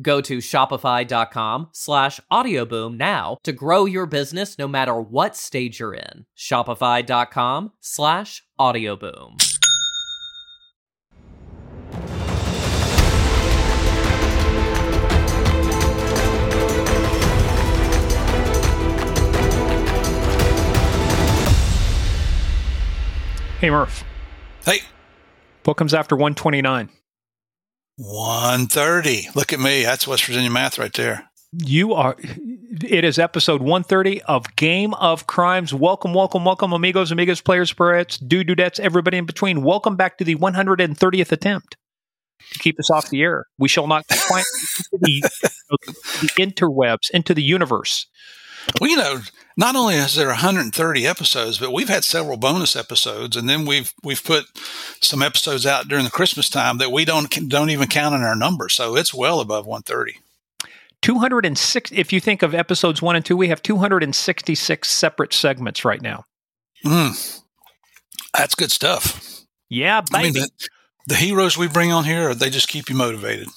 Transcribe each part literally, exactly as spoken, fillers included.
Go to shopify.com slash audioboom now to grow your business no matter what stage you're in. Shopify.com slash audioboom. Hey, Murph. Hey. What comes after one twenty-nine? one thirty. Look at me. That's West Virginia math right there. You are. It is episode one thirty of Game of Crimes. Welcome, welcome, welcome, amigos, amigas, players, spirits, do dudettes, everybody in between. Welcome back to the one hundred thirtieth attempt to keep us off the air. We shall not find the, the interwebs into the universe. Well, you know, not only is there one hundred thirty episodes, but we've had several bonus episodes, and then we've we've put some episodes out during the Christmas time that we don't don't even count in our number. So it's well above one thirty. two hundred six. If you think of episodes one and two, we have two hundred sixty-six separate segments right now. Mm, that's good stuff. Yeah, baby. I mean, the, the heroes we bring on here, they just keep you motivated.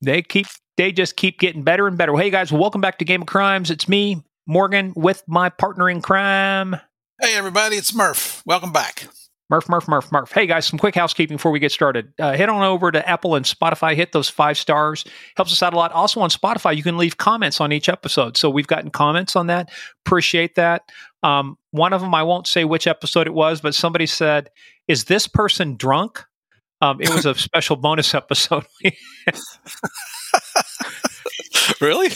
They keep. They just keep getting better and better. Well, hey, guys, welcome back to Game of Crimes. It's me, Morgan, with my partner in crime. Hey, everybody, it's Murph. Welcome back. Murph, Murph, Murph, Murph. Hey, guys, some quick housekeeping before we get started. Uh, head on over to Apple and Spotify. Hit those five stars. Helps us out a lot. Also on Spotify, you can leave comments on each episode. So we've gotten comments on that. Appreciate that. Um, one of them, I won't say which episode it was, but somebody said, is this person drunk? Um, it was a special bonus episode. Really?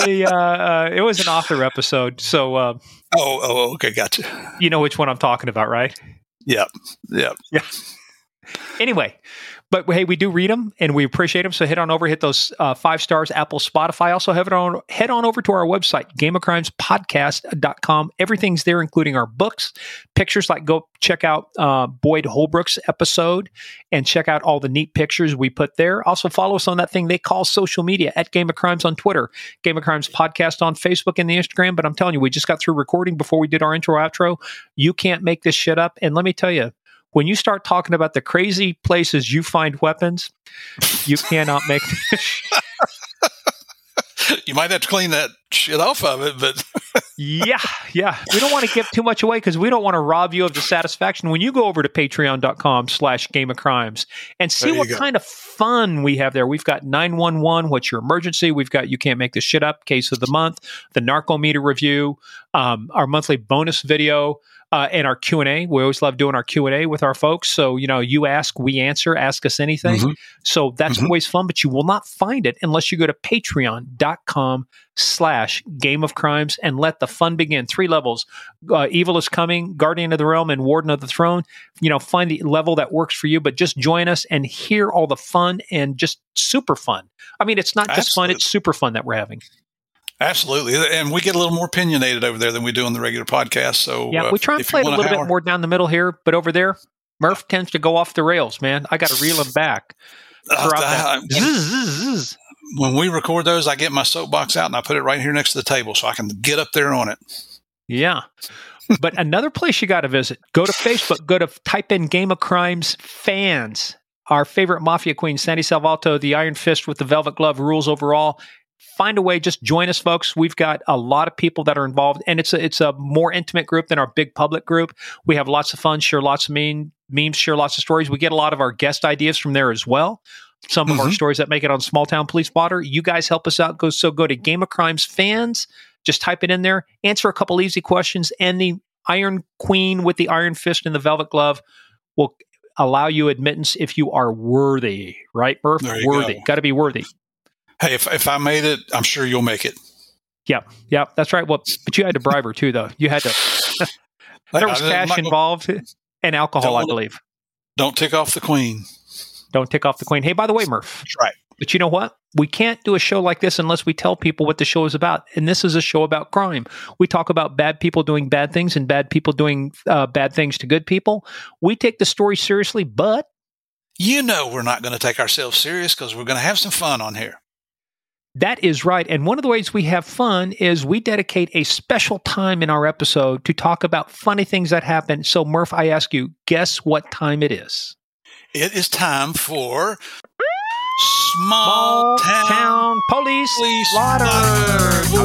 a, uh, uh, it was an author episode. So, uh, oh, oh, okay, gotcha. You know which one I'm talking about, right? Yep, yep, yeah. Anyway, but hey, we do read them and we appreciate them. So head on over, hit those uh, five stars, Apple, Spotify. Also, have it on. Head on over to our website, game of crimes podcast dot com. Everything's there, including our books, pictures. Like go check out uh, Boyd Holbrook's episode and check out all the neat pictures we put there. Also, follow us on that thing they call social media at Game of Crimes on Twitter, Game of Crimes Podcast on Facebook and the Instagram. But I'm telling you, we just got through recording before we did our intro outro. You can't make this shit up. And let me tell you, when you start talking about the crazy places you find weapons, you cannot make this. You might have to clean that shit off of it, but yeah, yeah. We don't want to give too much away because we don't want to rob you of the satisfaction when you go over to patreon.com slash game of crimes and see what go. kind of fun we have there. We've got nine one one, what's your emergency? We've got you can't make this shit up, case of the month, the Narcometer review, um, our monthly bonus video, uh, and our Q and A. We always love doing our Q and A with our folks. So, you know, you ask, we answer, ask us anything. Mm-hmm. So that's mm-hmm. always fun, but you will not find it unless you go to patreon.com slash game of crimes and let the fun begin. Three levels. Uh, Evil is Coming, Guardian of the Realm, and Warden of the Throne. You know, find the level that works for you, but just join us and hear all the fun and just super fun. I mean, it's not just Absolutely. fun, it's super fun that we're having. Absolutely. And we get a little more opinionated over there than we do on the regular podcast. So yeah, uh, we try and play it a little hour. bit more down the middle here, but over there, Murph yeah. tends to go off the rails, man. I got to reel him back. Uh, I, I, zzz, zzz. When we record those, I get my soapbox out and I put it right here next to the table so I can get up there on it. Yeah. But another place you got to visit, go to Facebook, go to type in Game of Crimes fans. Our favorite mafia queen, Sandy Salvalto, the Iron Fist with the Velvet Glove, rules overall. Find a way. Just join us, folks. We've got a lot of people that are involved, and it's a, it's a more intimate group than our big public group. We have lots of fun, share lots of meme, memes, share lots of stories. We get a lot of our guest ideas from there as well. Some mm-hmm. of our stories that make it on Small Town Police Spotter. You guys help us out. Go So go to Game of Crimes fans. Just type it in there. Answer a couple easy questions, and the Iron Queen with the Iron Fist and the Velvet Glove will allow you admittance if you are worthy, right, Murph? Worthy. Go. Got to be worthy. Hey, if if I made it, I'm sure you'll make it. Yeah, yeah, that's right. Well, but you had to bribe her too, though. You had to. There was cash involved and alcohol, I believe. Don't tick off the queen. Don't tick off the queen. Hey, by the way, Murph. That's right. But you know what? We can't do a show like this unless we tell people what the show is about. And this is a show about crime. We talk about bad people doing bad things and bad people doing uh, bad things to good people. We take the story seriously, but... You know we're not going to take ourselves serious because we're going to have some fun on here. That is right. And one of the ways we have fun is we dedicate a special time in our episode to talk about funny things that happen. So, Murph, I ask you, guess what time it is? It is time for... Small, Small town, town police, police slaughter. I,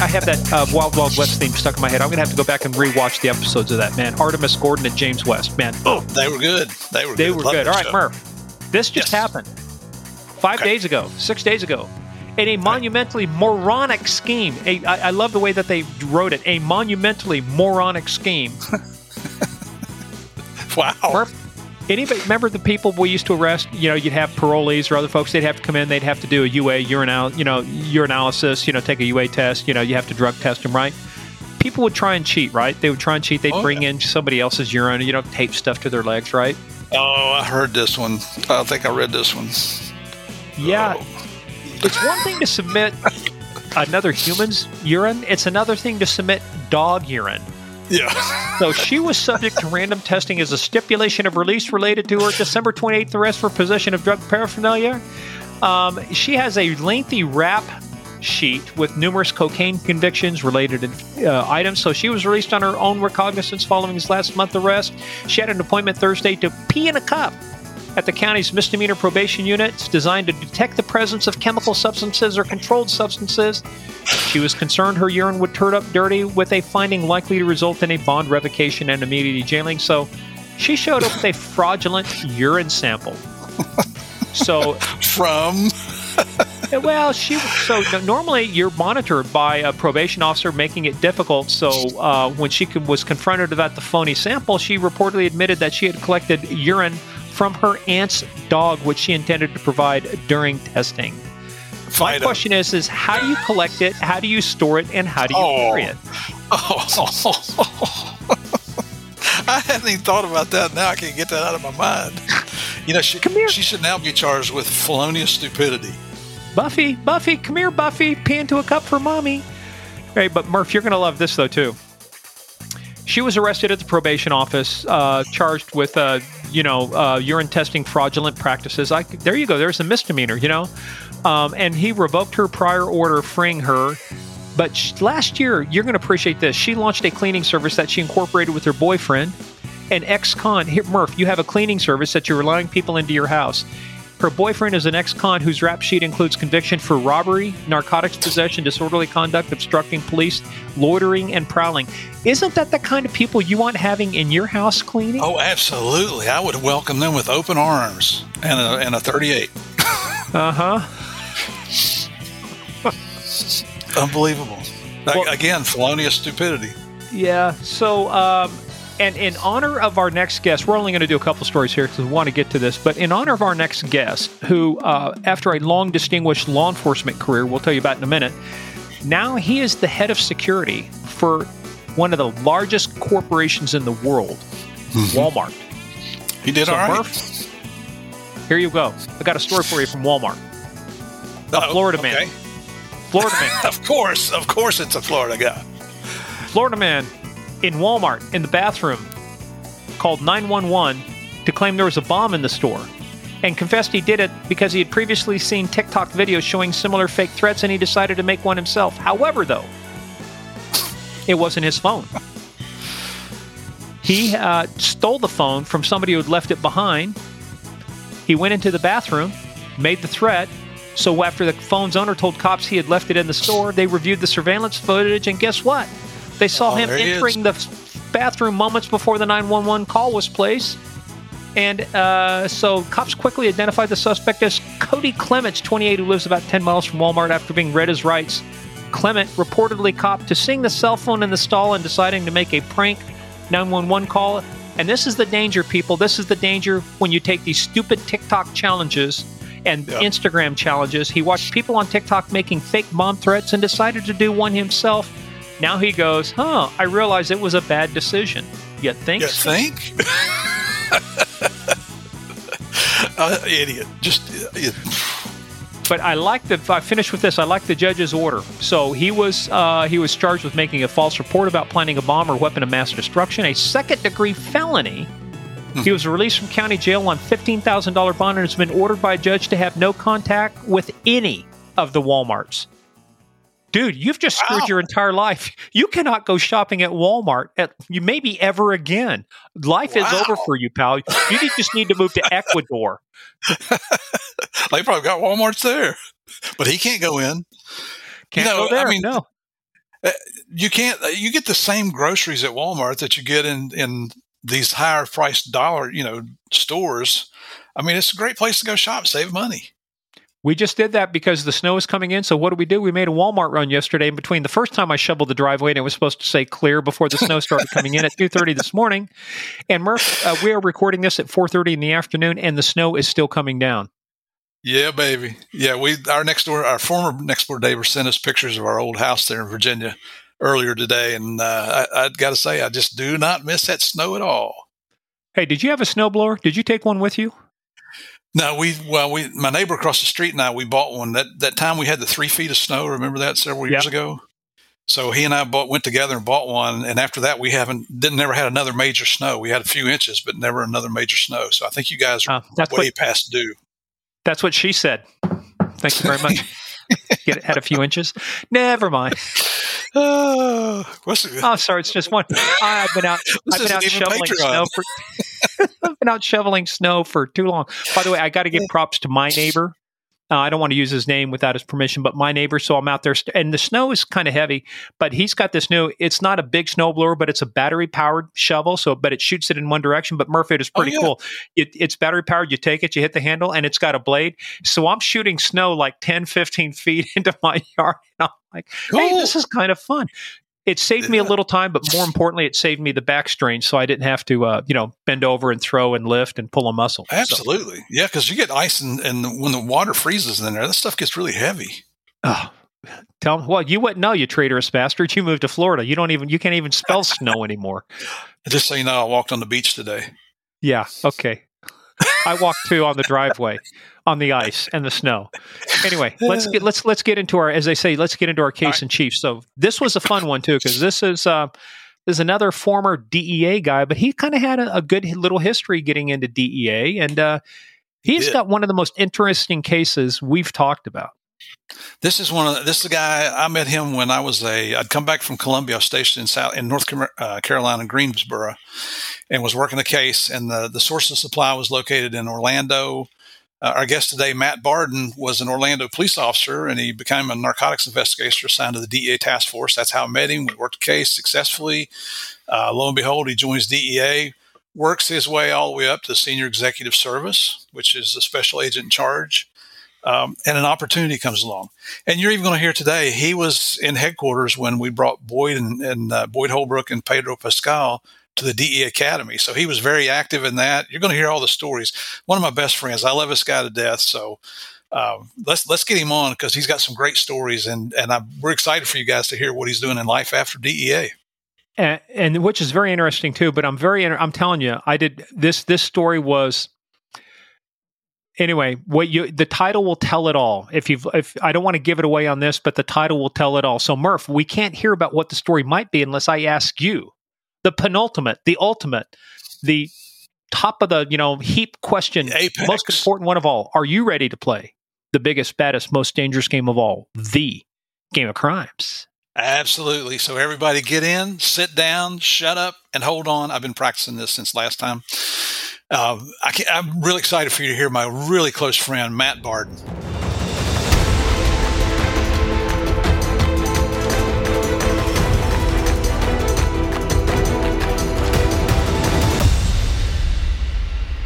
I have that uh, Wild Wild West theme stuck in my head. I'm going to have to go back and rewatch the episodes of that, man. Artemis Gordon and James West, man. Oh, they were good. They were they good. Were good. All right, show. Murph. This just yes. happened five okay. days ago, six days ago, in a monumentally moronic scheme. A, I, I love the way that they wrote it. A monumentally moronic scheme. Wow. Murph, anybody remember the people we used to arrest? You know, you'd have parolees or other folks. They'd have to come in. They'd have to do a U A, urinal, you know, urinalysis. You know, take a U A test. You know, you have to drug test them, right? People would try and cheat, right? They would try and cheat. They'd oh, bring yeah. in somebody else's urine. You know, tape stuff to their legs, right? Oh, I heard this one. I think I read this one. Yeah, oh. It's one thing to submit another human's urine. It's another thing to submit dog urine. Yeah. So she was subject to random testing as a stipulation of release related to her December twenty-eighth arrest for possession of drug paraphernalia. Um, she has a lengthy rap sheet with numerous cocaine convictions related to uh, items. So she was released on her own recognizance following his last month arrest. She had an appointment Thursday to pee in a cup at the county's misdemeanor probation unit. It's designed to detect the presence of chemical substances or controlled substances. She was concerned her urine would turn up dirty, with a finding likely to result in a bond revocation and immediate jailing. So she showed up with a fraudulent urine sample. So from... Well, she so normally you're monitored by a probation officer, making it difficult. So uh, when she was confronted about the phony sample, she reportedly admitted that she had collected urine from her aunt's dog, which she intended to provide during testing. Fight My question up. is, is how do you collect it? How do you store it? And how do you oh. carry it? Oh. I hadn't even thought about that. Now I can't get that out of my mind. You know, she, she should now be charged with felonious stupidity. Buffy, Buffy, come here, Buffy. Pee into a cup for mommy. Hey, but Murph, you're going to love this, though, too. She was arrested at the probation office, uh, charged with, uh, you know, uh, urine testing fraudulent practices. I, there you go. There's a misdemeanor, you know. Um, and he revoked her prior order, freeing her. But she, last year, you're going to appreciate this. She launched a cleaning service that she incorporated with her boyfriend, an ex-con. Here, Murph, you have a cleaning service that you're allowing people into your house. Her boyfriend is an ex-con whose rap sheet includes conviction for robbery, narcotics possession, disorderly conduct, obstructing police, loitering, and prowling. Isn't that the kind of people you want having in your house cleaning? Oh, absolutely. I would welcome them with open arms and a, and a thirty-eight. Uh-huh. Unbelievable. Well, again, felonious stupidity. Yeah. So, um... and in honor of our next guest, we're only going to do a couple stories here because we want to get to this, but in honor of our next guest, who, uh, after a long, distinguished law enforcement career, we'll tell you about in a minute, now he is the head of security for one of the largest corporations in the world, mm-hmm. Walmart. He did so all right. Murph, here you go. I got a story for you from Walmart. Oh, a Florida okay. man. Florida man. Of course. Of course it's a Florida guy. Florida man. In Walmart, in the bathroom, called nine one one to claim there was a bomb in the store, and confessed he did it because he had previously seen TikTok videos showing similar fake threats, and he decided to make one himself. However, though, It wasn't his phone. He uh, stole the phone from somebody who had left it behind. He went into the bathroom, made the threat. So after the phone's owner told cops he had left it in the store, they reviewed the surveillance footage, and guess what? They saw oh, him entering the bathroom moments before the nine one one call was placed. And uh, so cops quickly identified the suspect as Cody Clements, twenty-eight, who lives about ten miles from Walmart. After being read his rights, Clement reportedly copped to seeing the cell phone in the stall and deciding to make a prank nine one one call. And this is the danger, people. This is the danger when you take these stupid TikTok challenges and yep. Instagram challenges. He watched people on TikTok making fake bomb threats and decided to do one himself. Now he goes, huh, I realize it was a bad decision. You think? You think? uh, idiot. Just idiot. But I like the. I finished with this. I like the judge's order. So he was uh, he was charged with making a false report about planning a bomb or weapon of mass destruction, a second-degree felony. Mm-hmm. He was released from county jail on fifteen thousand dollars bond and has been ordered by a judge to have no contact with any of the Walmarts. Dude, you've just screwed wow. your entire life. You cannot go shopping at Walmart at you maybe ever again. Life wow. is over for you, pal. You just need to move to Ecuador. They probably got Walmarts there, but he can't go in. Can't you know, go there. I mean, no, you can't. You get the same groceries at Walmart that you get in in these higher priced dollar, you know, stores. I mean, it's a great place to go shop, save money. We just did that because the snow is coming in. So what do we do? We made a Walmart run yesterday in between the first time I shoveled the driveway and it was supposed to say clear before the snow started coming in at two thirty this morning. And Murph, uh, we are recording this at four thirty in the afternoon and the snow is still coming down. Yeah, baby. Yeah, we our next door, our former next door neighbor sent us pictures of our old house there in Virginia earlier today. And uh, I, I got to say, I just do not miss that snow at all. Hey, did you have a snowblower? Did you take one with you? No, we well, we my neighbor across the street and I, we bought one. That that time we had the three feet of snow. Remember that several years yep. ago? So he and I bought, went together and bought one. And after that, we haven't didn't never had another major snow. We had a few inches, but never another major snow. So I think you guys are uh, way what, past due. That's what she said. Thank you very much. Get it, had a few inches. Never mind. Oh, what's it? Oh, sorry, it's just one. I've been out. I've been out shoveling Patreon. snow for. I've been out shoveling snow for too long. By the way, I got to give props to my neighbor. Uh, I don't want to use his name without his permission, but my neighbor. So I'm out there, st- and the snow is kind of heavy. But he's got this new. It's not a big snowblower, but it's a battery powered shovel. So, but it shoots it in one direction. But Murph, it is pretty oh, yeah. cool. It, it's battery powered. You take it, you hit the handle, and it's got a blade. So I'm shooting snow like ten, fifteen feet into my yard, and I'm like, cool. Hey, this is kind of fun. It saved me a little time, but more importantly, it saved me the back strain, so I didn't have to, uh, you know, bend over and throw and lift and pull a muscle. Absolutely, so. Yeah, because you get ice, and, and the, when the water freezes in there, that stuff gets really heavy. Oh, tell them, well, you wouldn't know, you traitorous bastard. You moved to Florida. You don't even, you can't even spell snow anymore. Just so you know, I walked on the beach today. Yeah. Okay. I walked too on the driveway, on the ice and the snow. Anyway, let's get let's let's get into our, as they say, let's get into our case right. in chief. So this was a fun one too, because this is uh, this is another former D E A guy, but he kind of had a, a good little history getting into D E A, and uh, he's yeah. got one of the most interesting cases we've talked about. This is one of the, this is the guy I met him when I was a I'd come back from Columbia, stationed in South in North uh, Carolina, Greensboro, and was working a case. And the the source of supply was located in Orlando. Uh, our guest today, Matt Barden, was an Orlando police officer, and he became a narcotics investigator assigned to the D E A task force. That's how I met him. We worked the case successfully. Uh, lo and behold, he joins D E A, works his way all the way up to senior executive service, which is the special agent in charge. Um, and an opportunity comes along. And you're even going to hear today, he was in headquarters when we brought Boyd and, and uh, Boyd Holbrook and Pedro Pascal to the D E A Academy. So he was very active in that. You're going to hear all the stories. One of my best friends. I love this guy to death. So uh, let's let's get him on because he's got some great stories. And, and I'm, we're excited for you guys to hear what he's doing in life after D E A. And, and which is very interesting too. But I'm very, I'm telling you, I did this, this story was... Anyway, what you the title will tell it all. If you've, if I don't want to give it away on this, but the title will tell it all. So, Murph, we can't hear about what the story might be unless I ask you, the penultimate, the ultimate, the top of the you know heap question, apex. Most important one of all. Are you ready to play the biggest, baddest, most dangerous game of all, the Game of Crimes? Absolutely. So everybody get in, sit down, shut up, and hold on. I've been practicing this since last time. Uh, I can't, I'm really excited for you to hear my really close friend, Matt Barden.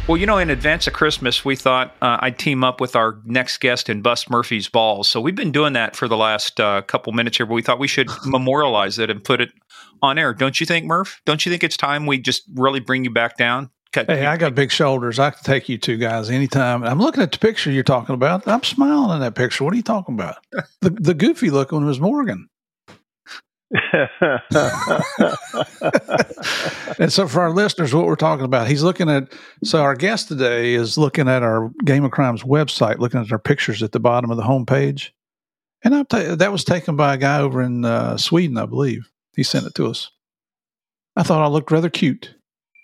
Well, you know, in advance of Christmas, we thought uh, I'd team up with our next guest and bust Murphy's balls. So we've been doing that for the last uh, couple minutes here, but we thought we should memorialize it and put it on air. Don't you think, Murph? Don't you think it's time we just really bring you back down? Cut, hey, you, I got big shoulders. I can take you two guys anytime. I'm looking at the picture you're talking about. I'm smiling in that picture. What are you talking about? The, the goofy looking one was Morgan. And so for our listeners, what we're talking about, he's looking at, so our guest today is looking at our Game of Crimes website, looking at our pictures at the bottom of the homepage. And I'll tell you, that was taken by a guy over in uh, Sweden, I believe. He sent it to us. I thought I looked rather cute.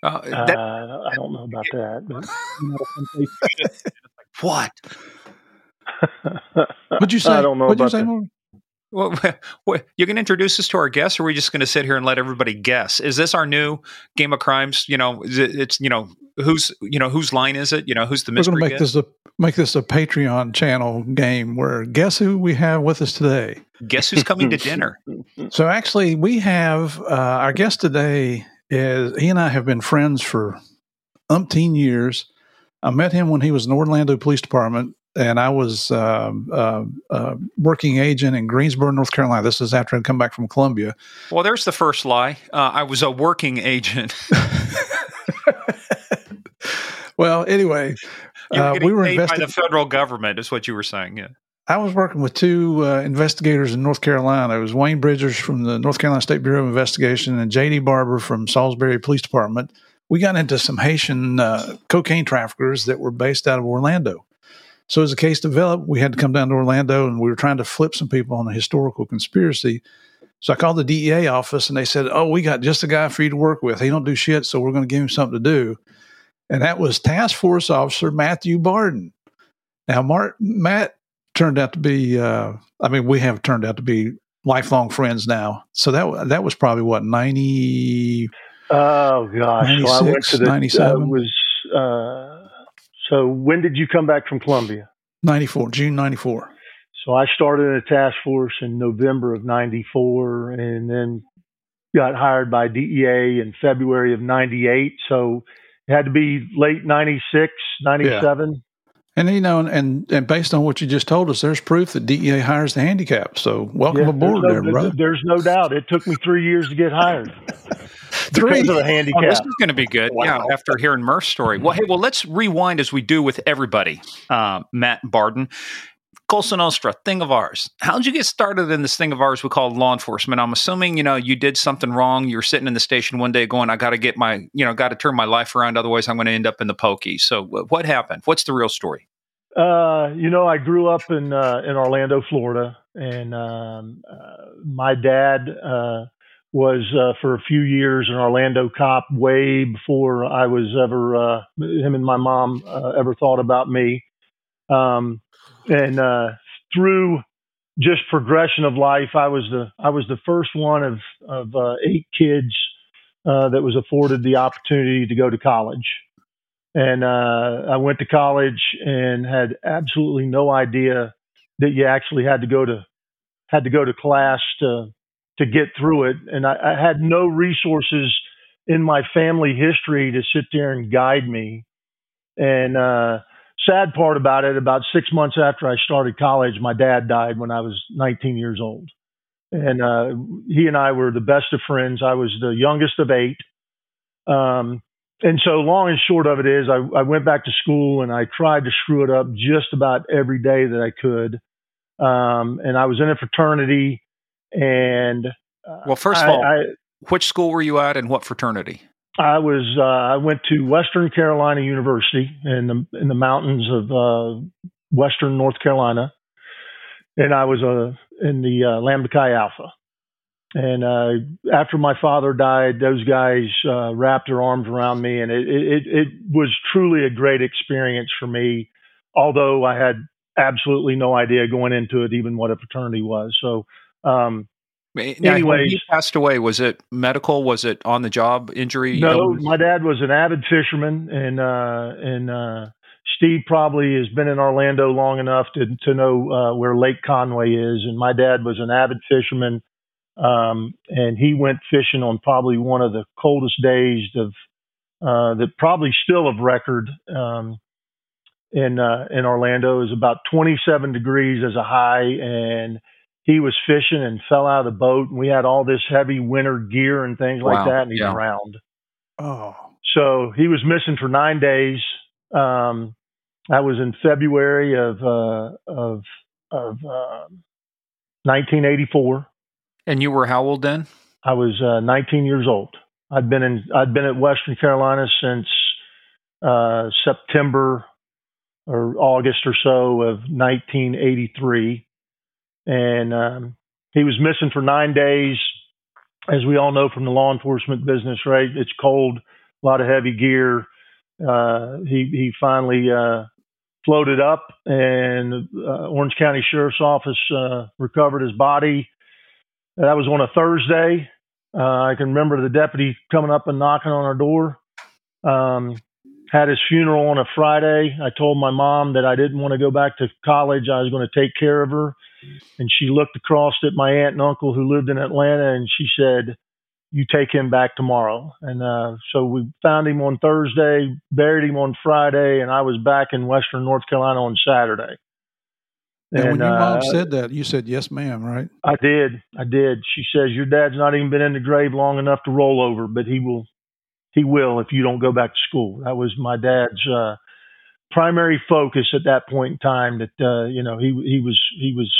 Uh, that, uh, I don't know about that. But what? What'd you say? I don't know What'd about you say, that. More? Well, well, you can introduce us to our guests, or we're just going to sit here and let everybody guess. Is this our new Game of Crimes? You know, it's you know who's you know whose line is it? You know, who's the mystery? We're going to make guest? this a make this a Patreon channel game where guess who we have with us today? Guess who's coming to dinner? So actually, we have uh, our guest today is he and I have been friends for umpteen years. I met him when he was in the Orlando Police Department. And I was uh, uh, uh, working agent in Greensboro, North Carolina. This is after I'd come back from Columbia. Well, there's the first lie. Uh, I was a working agent. Well, anyway, you were uh, we were paid investi- by the federal government, is what you were saying. Yeah, I was working with two uh, investigators in North Carolina. It was Wayne Bridgers from the North Carolina State Bureau of Investigation and J D Barber from Salisbury Police Department. We got into some Haitian uh, cocaine traffickers that were based out of Orlando. So as the case developed, we had to come down to Orlando, and we were trying to flip some people on a historical conspiracy. So I called the D E A office, and they said, oh, we got just a guy for you to work with. He don't do shit, so we're going to give him something to do. And that was Task Force Officer Matthew Barden. Now, Mart, Matt turned out to be uh, – I mean, we have turned out to be lifelong friends now. So that that was probably, what, ninety Oh, gosh. ninety-six, well, I went to the, ninety-seven Uh, was uh... – So when did you come back from Columbia? ninety-four June ninety-four So I started a task force in November of ninety-four and then got hired by D E A in February of ninety-eight So it had to be late ninety-six, ninety-seven Yeah. And, you know, and, and based on what you just told us, there's proof that D E A hires the handicapped. So welcome yeah, aboard no, there, brother. There's no doubt. It took me three years to get hired. Three of the handicap. Oh, this is going to be good. Wow. Yeah, after hearing Murph's story. Well, hey, well, let's rewind as we do with everybody. Uh, Matt Barden, Cosa Nostra, thing of ours. How did you get started in this thing of ours we call law enforcement? I'm assuming you know you did something wrong. You were sitting in the station one day going, "I got to get my, you know, got to turn my life around. Otherwise, I'm going to end up in the pokey." So, what happened? What's the real story? Uh, you know, I grew up in uh, in Orlando, Florida, and um, uh, my dad. Uh, was uh, for a few years an Orlando cop way before I was ever, uh, him and my mom uh, ever thought about me. Um, and uh, through just progression of life, I was the I was the first one of, of uh, eight kids uh, that was afforded the opportunity to go to college. And uh, I went to college and had absolutely no idea that you actually had to go to, had to go to class to, to get through it. And I, I had no resources in my family history to sit there and guide me. And uh sad part about it, about six months after I started college, my dad died when I was nineteen years old. And uh he and I were the best of friends. I was the youngest of eight. Um and so long and short of it is I, I went back to school and I tried to screw it up just about every day that I could. Um and I was in a fraternity. And uh, well, first of I, all, I, which school were you at and what fraternity? I was, uh, I went to Western Carolina University in the, in the mountains of, uh, Western North Carolina. And I was, uh, in the, uh, Lambda Chi Alpha. And, uh, after my father died, those guys, uh, wrapped their arms around me and it, it, it was truly a great experience for me. Although I had absolutely no idea going into it, even what a fraternity was. So, Um, Now, anyways, he passed away. Was it medical? Was it on the job injury? No, illness? My dad was an avid fisherman, and uh, and uh, Steve probably has been in Orlando long enough to to know uh, where Lake Conway is. And my dad was an avid fisherman, um, and he went fishing on probably one of the coldest days of uh, that probably still of record um, in uh, in Orlando. It was about twenty-seven degrees as a high, and he was fishing and fell out of the boat, and we had all this heavy winter gear and things wow. like that, and he yeah. drowned. Oh, so he was missing for nine days. Um, that was in February of uh, of of uh, nineteen eighty-four. And you were how old then? I was uh, nineteen years old. I'd been in I'd been at Western Carolina since uh, September or August or so of nineteen eighty-three. And um, he was missing for nine days. As we all know from the law enforcement business, right? It's cold, a lot of heavy gear. Uh, he he finally uh, floated up, and uh, Orange County Sheriff's Office uh, recovered his body. That was on a Thursday. Uh, I can remember the deputy coming up and knocking on our door. Um, had his funeral on a Friday. I told my mom that I didn't want to go back to college. I was going to take care of her. And she looked across at my aunt and uncle who lived in Atlanta, and she said, "You take him back tomorrow." And uh, so we found him on Thursday, buried him on Friday, and I was back in Western North Carolina on Saturday. And, and when your mom uh, said that, you said, "Yes, ma'am," right? I did. I did. She says, "Your dad's not even been in the grave long enough to roll over, but he will he will if you don't go back to school." That was my dad's uh, primary focus at that point in time, that, uh, you know, he he was he was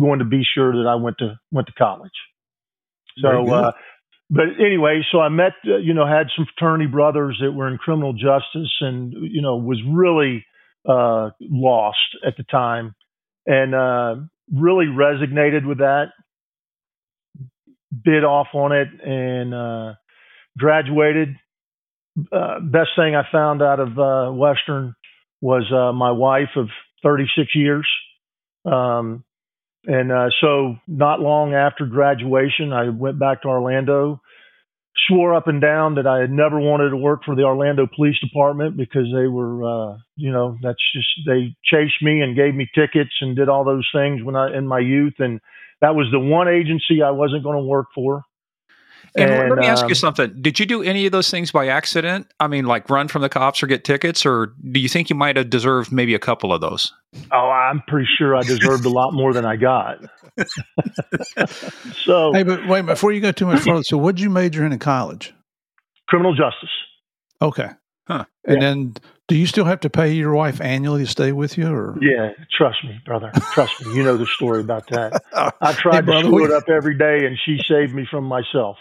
going to be sure that I went to went to college. So, uh, but anyway, so I met, uh, you know, had some fraternity brothers that were in criminal justice, and, you know, was really uh, lost at the time, and uh, really resonated with that, bit off on it, and uh, graduated. Uh, best thing I found out of uh, Western was uh, my wife of thirty-six years. Um, and uh, so not long after graduation, I went back to Orlando, swore up and down that I had never wanted to work for the Orlando Police Department, because they were, uh, you know, that's just, they chased me and gave me tickets and did all those things when I, in my youth. And that was the one agency I wasn't going to work for. And, and let me ask um, you something. Did you do any of those things by accident? I mean, like run from the cops or get tickets, or do you think you might have deserved maybe a couple of those? Oh, I'm pretty sure I deserved a lot more than I got. So, hey, but wait, before you go too much further, so what did you major in in college? Criminal justice. Okay. Huh. And yeah. then do you still have to pay your wife annually to stay with you? Or? Yeah, trust me, brother. Trust me. You know the story about that. I tried hey, to brother, screw it up every day, and she saved me from myself.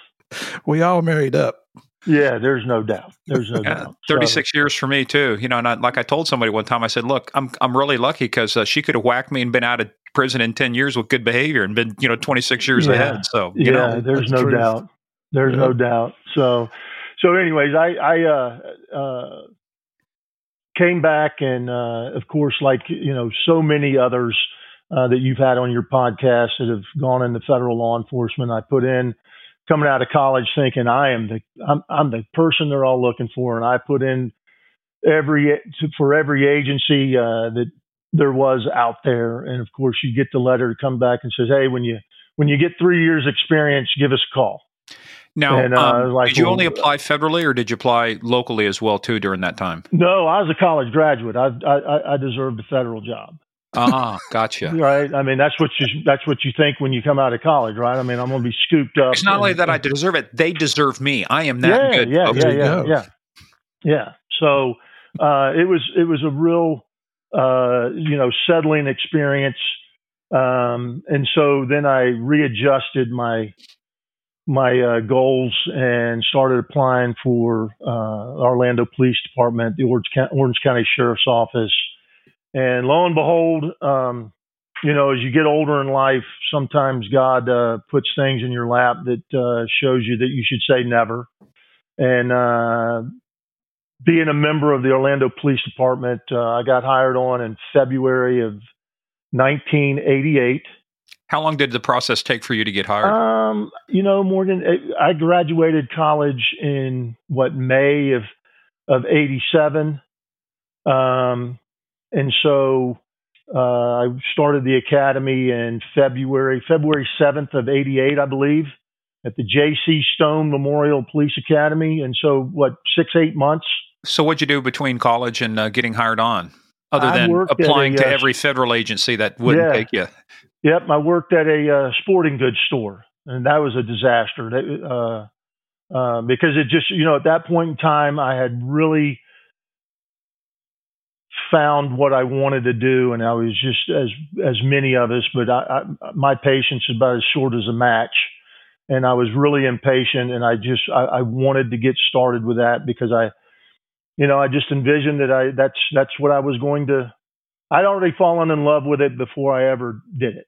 We all married up. Yeah, there's no doubt. There's no yeah, doubt. thirty-six so, years for me too. You know, and I, like I told somebody one time, I said, "Look, I'm I'm really lucky, because uh, she could have whacked me and been out of prison in ten years with good behavior, and been, you know, twenty-six years yeah, ahead." So you yeah, know, there's no truth. doubt. There's yeah. no doubt. So so, anyways, I I uh, uh, came back, and uh, of course, like you know, so many others uh, that you've had on your podcast that have gone into federal law enforcement, I put in. Coming out of college thinking I am the I'm, I'm the person they're all looking for, and I put in every for every agency uh, that there was out there, and of course you get the letter to come back and says, "Hey, when you when you get three years experience, give us a call." Now, and, uh, um, like, did you well, only apply federally, or did you apply locally as well too during that time? No, I was a college graduate. I I, I deserved a federal job. Ah, uh-huh, gotcha. Right. I mean, that's what you that's what you think when you come out of college, right? I mean, I'm going to be scooped up. It's not only that I deserve it; they deserve me. I am that yeah, good. Yeah, yeah, yeah, yeah, yeah. So uh, it was it was a real uh, you know settling experience, um, and so then I readjusted my my uh, goals and started applying for uh, Orlando Police Department, the Orange, Orange County Sheriff's Office. And lo and behold, um, you know, as you get older in life, sometimes God uh, puts things in your lap that uh, shows you that you should say never. And uh, being a member of the Orlando Police Department, uh, I got hired on in February of nineteen eighty-eight. How long did the process take for you to get hired? Um, you know, Morgan, I graduated college in what, May of of eighty-seven, um, and so uh, I started the academy in February, February seventh of eighty-eight, I believe, at the J C. Stone Memorial Police Academy. And so, what, six, eight months. So, what'd you do between college and uh, getting hired on, other I than applying a, to uh, every federal agency that wouldn't yeah. take you? Yep, I worked at a uh, sporting goods store, and that was a disaster. That, uh, uh, because it just, you know, at that point in time, I had really found what I wanted to do, and I was just, as as many of us, but I, I, my patience is about as short as a match, and I was really impatient, and I just, I, I wanted to get started with that because I, you know, I just envisioned that I, that's that's what I was going to. I'd already fallen in love with it before I ever did it.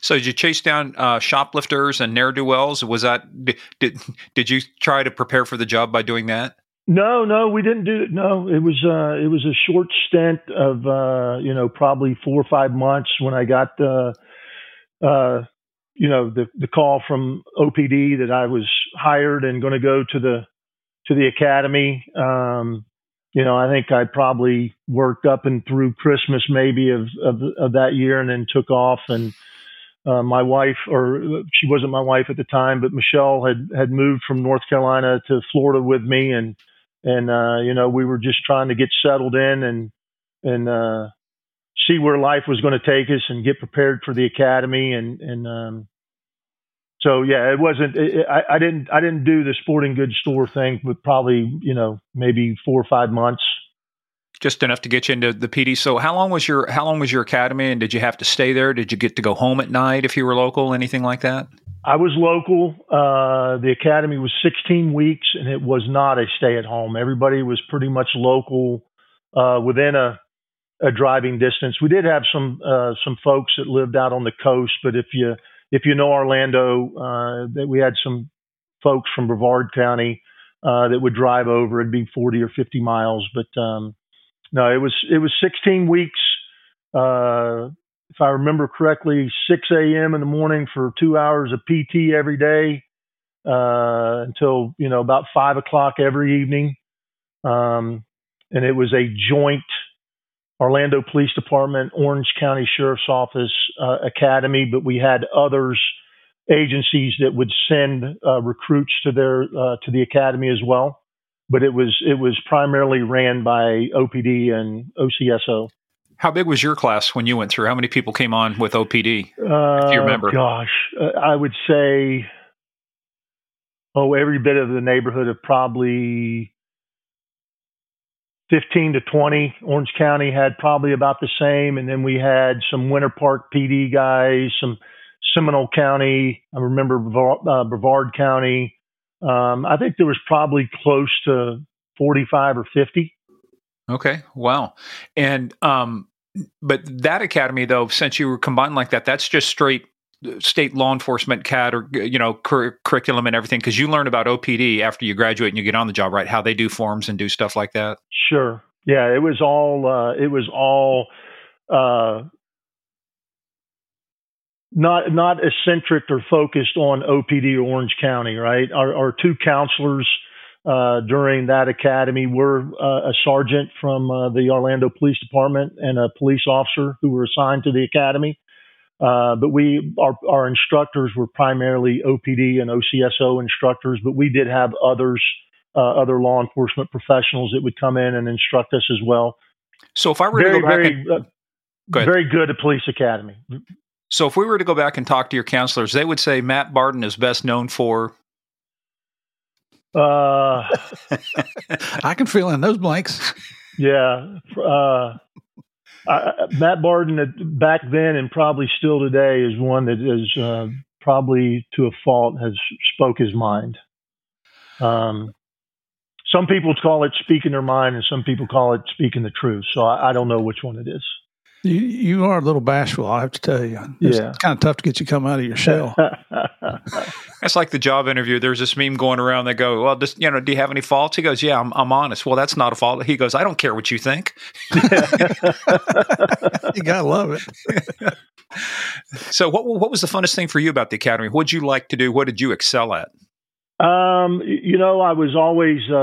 So did you chase down uh, shoplifters and ne'er-do-wells? Was that did did you try to prepare for the job by doing that? No, no, we didn't do it. No, it was uh, it was a short stint of uh, you know, probably four or five months when I got the uh, you know the the call from O P D that I was hired and going to go to the to the academy. Um, You know, I think I probably worked up and through Christmas maybe of, of, of that year, and then took off. And uh, my wife, or she wasn't my wife at the time, but Michelle had, had moved from North Carolina to Florida with me. And, and uh, you know, we were just trying to get settled in and, and uh, see where life was going to take us and get prepared for the academy. And, and um, so, yeah, it wasn't, it, I, I didn't, I didn't do the sporting goods store thing, but probably, you know, maybe four or five months. Just enough to get you into the P D. So how long was your, how long was your academy, and did you have to stay there? Did you get to go home at night if you were local, anything like that? I was local. Uh, the academy was sixteen weeks, and it was not a stay at home. Everybody was pretty much local, uh, within a, a driving distance. We did have some, uh, some folks that lived out on the coast, but if you, If you know Orlando, uh, that we had some folks from Brevard County uh, that would drive over. It'd be forty or fifty miles, but um, no, it was it was sixteen weeks. Uh, if I remember correctly, six a.m. in the morning for two hours of P T every day uh, until you know about five o'clock every evening, um, and it was a joint Orlando Police Department, Orange County Sheriff's Office uh, Academy, but we had others agencies that would send uh, recruits to their uh, to the academy as well. But it was it was primarily ran by O P D and O C S O. How big was your class when you went through? How many people came on with O P D? Uh, if you remember, gosh, uh, I would say oh, every bit of the neighborhood of probably fifteen to twenty. Orange County had probably about the same. And then we had some Winter Park P D guys, some Seminole County. I remember uh, Brevard County. Um, I think there was probably close to forty-five or fifty. Okay. Wow. And, um, but that academy though, since you were combined like that, that's just straight state law enforcement C A D or, you know, cur- curriculum and everything. Cause you learn about O P D after you graduate and you get on the job, right? How they do forms and do stuff like that. Sure. Yeah. It was all, uh, it was all, uh, not, not eccentric or focused on O P D or Orange County, right? Our, our two counselors, uh, during that academy were uh, a sergeant from uh, the Orlando Police Department and a police officer who were assigned to the academy. Uh, but we, our, our instructors were primarily O P D and O C S O instructors, but we did have others, uh, other law enforcement professionals that would come in and instruct us as well. So if I were very, to go back very, and, uh, go ahead. Very good at police academy. So if we were to go back and talk to your counselors, they would say Matt Barden is best known for. Uh, I can fill in those blanks. Yeah. Uh, Uh, Matt Barden back then and probably still today is one that is uh, probably to a fault has spoke his mind. Um, some people call it speaking their mind and some people call it speaking the truth. So I, I don't know which one it is. You you are a little bashful, I have to tell you. It's yeah. kind of tough to get you to come out of your shell. That's like the job interview. There's this meme going around. They go, well, this, you know, do you have any faults? He goes, yeah, I'm, I'm honest. Well, that's not a fault. He goes, I don't care what you think. You got to love it. So what what was the funnest thing for you about the academy? What did you like to do? What did you excel at? Um, you know, I was always, uh,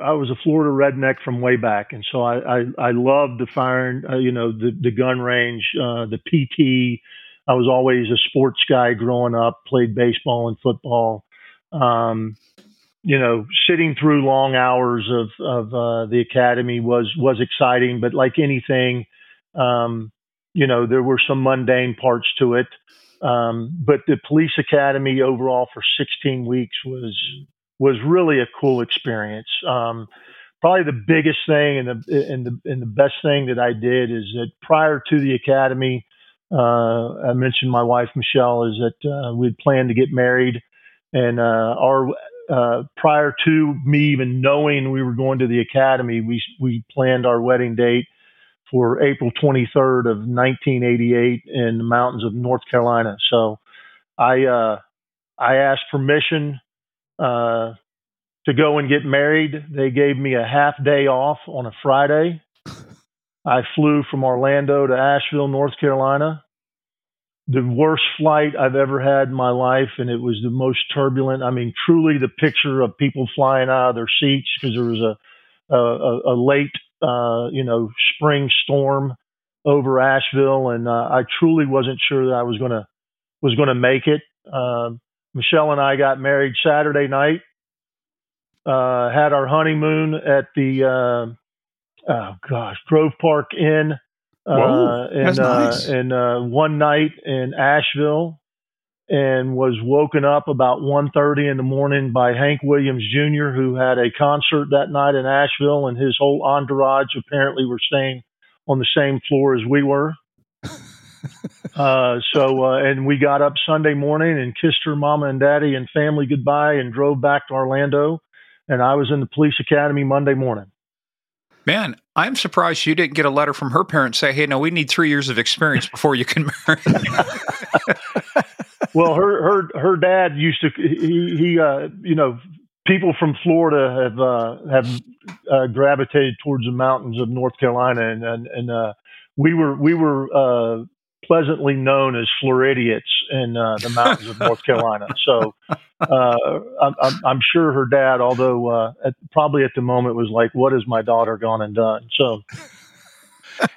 I was a Florida redneck from way back. And so I, I, I loved the firing, uh, you know, the, the gun range, uh, the P T. I was always a sports guy growing up, played baseball and football. Um, you know, sitting through long hours of, of, uh, the academy was, was exciting, but like anything, um, you know, there were some mundane parts to it. Um, but the police academy overall for sixteen weeks was, was really a cool experience. Um, probably the biggest thing and the, and the, and the best thing that I did is that prior to the academy, uh, I mentioned my wife, Michelle, is that, uh, we'd planned to get married, and, uh, our, uh, prior to me even knowing we were going to the academy, we, we planned our wedding date for April twenty-third of nineteen eighty-eight in the mountains of North Carolina. So I, uh, I asked permission, uh, to go and get married. They gave me a half day off on a Friday. I flew from Orlando to Asheville, North Carolina, the worst flight I've ever had in my life. And it was the most turbulent. I mean, truly the picture of people flying out of their seats, because there was a, a, a late, uh, you know, spring storm over Asheville. And, uh, I truly wasn't sure that I was going to, was going to make it. Um, Michelle and I got married Saturday night, uh, had our honeymoon at the, uh, oh gosh, Grove Park Inn, uh, and, uh, and, uh, one night in Asheville, and was woken up about one thirty in the morning by Hank Williams Junior, who had a concert that night in Asheville, and his whole entourage apparently were staying on the same floor as we were. uh, so, uh, and we got up Sunday morning and kissed her mama and daddy and family goodbye and drove back to Orlando. And I was in the police academy Monday morning. Man, I'm surprised you didn't get a letter from her parents saying, hey, no, we need three years of experience before you can marry. Well, her, her, her dad used to, he, he, uh, you know, people from Florida have, uh, have, uh, gravitated towards the mountains of North Carolina. And, and, and, uh, we were, we were, uh, pleasantly known as Floridiots in, uh, the mountains of North Carolina. So, uh, I'm, I'm sure her dad, although, uh, at, probably at the moment was like, what has my daughter gone and done? So.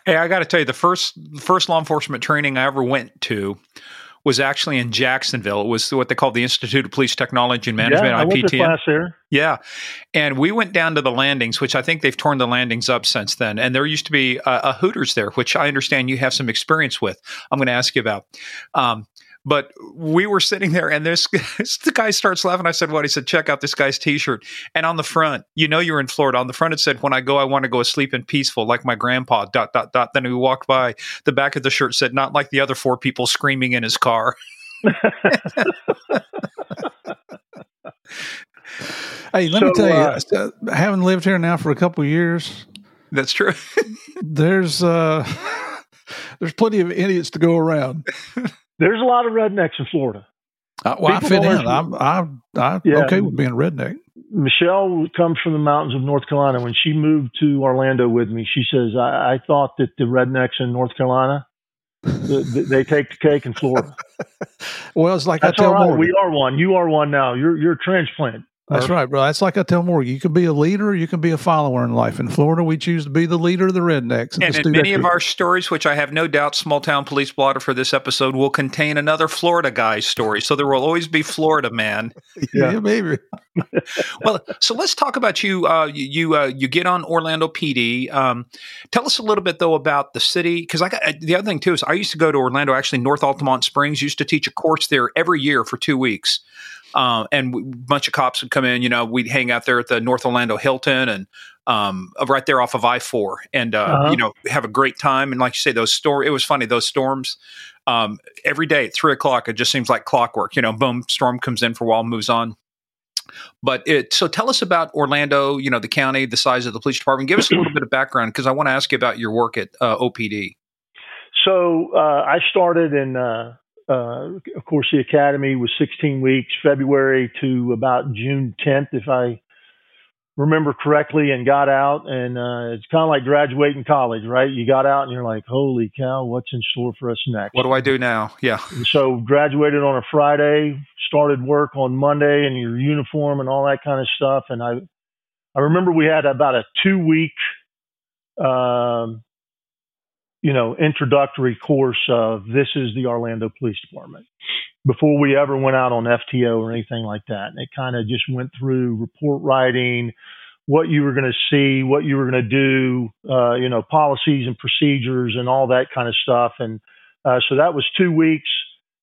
Hey, I got to tell you, the first, first law enforcement training I ever went to was actually in Jacksonville. It was what they call the Institute of Police Technology and Management, yeah, I went to class there. Yeah. And we went down to the landings, which I think they've torn the landings up since then. And there used to be a, a Hooters there, which I understand you have some experience with. I'm going to ask you about. Um, but we were sitting there, and this the guy starts laughing. I said, what? He said, check out this guy's T-shirt. And on the front, you know you're in Florida. On the front, it said, when I go, I want to go asleep and peaceful, like my grandpa, dot, dot, dot. Then we walked by. The back of the shirt said, not like the other four people screaming in his car. Hey, let so, me tell you, uh, having lived here now for a couple of years. That's true. there's uh, there's plenty of idiots to go around. There's a lot of rednecks in Florida. Uh, well, I fit in. I'm, I'm, I'm yeah. okay with being a redneck. Michelle comes from the mountains of North Carolina. When she moved to Orlando with me, she says, I, I thought that the rednecks in North Carolina, the, they take the cake in Florida. Well, it's like That's I tell right. Morgan. We are one. You are one now. You're, you're a transplant. That's right, bro. That's like I tell Morgan. You can be a leader, you can be a follower in life. In Florida, we choose to be the leader of the rednecks. And, and in many of our stories, which I have no doubt small-town police blotter for this episode, will contain another Florida guy story. So there will always be Florida man. Yeah, yeah, maybe. Well, so let's talk about you. Uh, you uh, you get on Orlando P D. Um, tell us a little bit, though, about the city. Because I got, uh, the other thing, too, is I used to go to Orlando, actually North Altamont Springs, used to teach a course there every year for two weeks. Um, and a bunch of cops would come in, you know, we'd hang out there at the North Orlando Hilton and um, right there off of I four and, uh, uh-huh. you know, have a great time. And like you say, those storm, it was funny, those storms um, every day at three o'clock, it just seems like clockwork, you know, boom, storm comes in for a while, moves on. But it, so tell us about Orlando, you know, the county, the size of the police department. Give us a little bit of background, because I want to ask you about your work at uh, O P D. so uh, I started in, uh, uh, of course, the academy was sixteen weeks, February to about June tenth, if I remember correctly, and got out. And uh, it's kind of like graduating college, right? You got out and you're like, holy cow, what's in store for us next? What do I do now? Yeah. And so graduated on a Friday, started work on Monday, and your uniform and all that kind of stuff. And I, I remember we had about a two week, um, you know, introductory course of this is the Orlando Police Department before we ever went out on F T O or anything like that. And it kind of just went through report writing, what you were going to see, what you were going to do, uh, you know, policies and procedures and all that kind of stuff. And uh, so that was two weeks.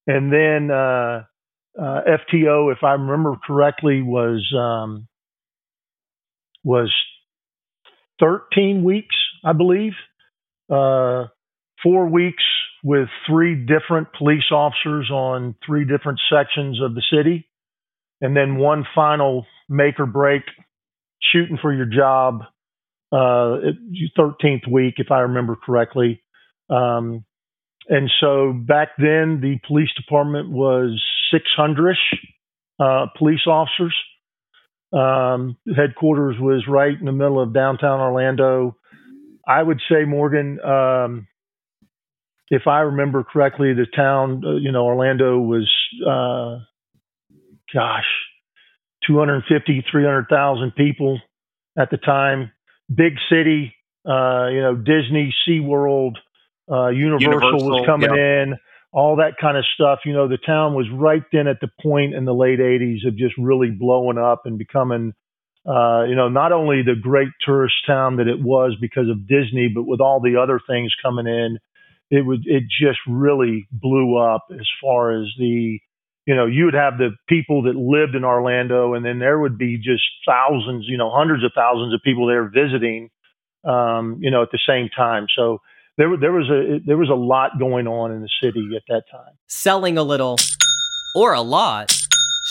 And then uh, uh, F T O, if I remember correctly, was um, was thirteen weeks, I believe. Uh, four weeks with three different police officers on three different sections of the city. And then one final make or break shooting for your job, uh, thirteenth week, if I remember correctly. Um, and so back then the police department was six hundred-ish, uh, police officers. Um, headquarters was right in the middle of downtown Orlando. I would say, Morgan, um, if I remember correctly, the town, uh, you know, Orlando was, uh, gosh, two hundred fifty, three hundred thousand people at the time. Big city, uh, you know, Disney, SeaWorld, uh, Universal, Universal was coming yeah. in, all that kind of stuff. You know, the town was right then at the point in the late eighties of just really blowing up and becoming – Uh, you know, not only the great tourist town that it was because of Disney, but with all the other things coming in, it would, it just really blew up as far as the, you know, you would have the people that lived in Orlando, and then there would be just thousands, you know, hundreds of thousands of people there visiting, um, you know, at the same time. So there, there was a, there was a lot going on in the city at that time. Selling a little or a lot.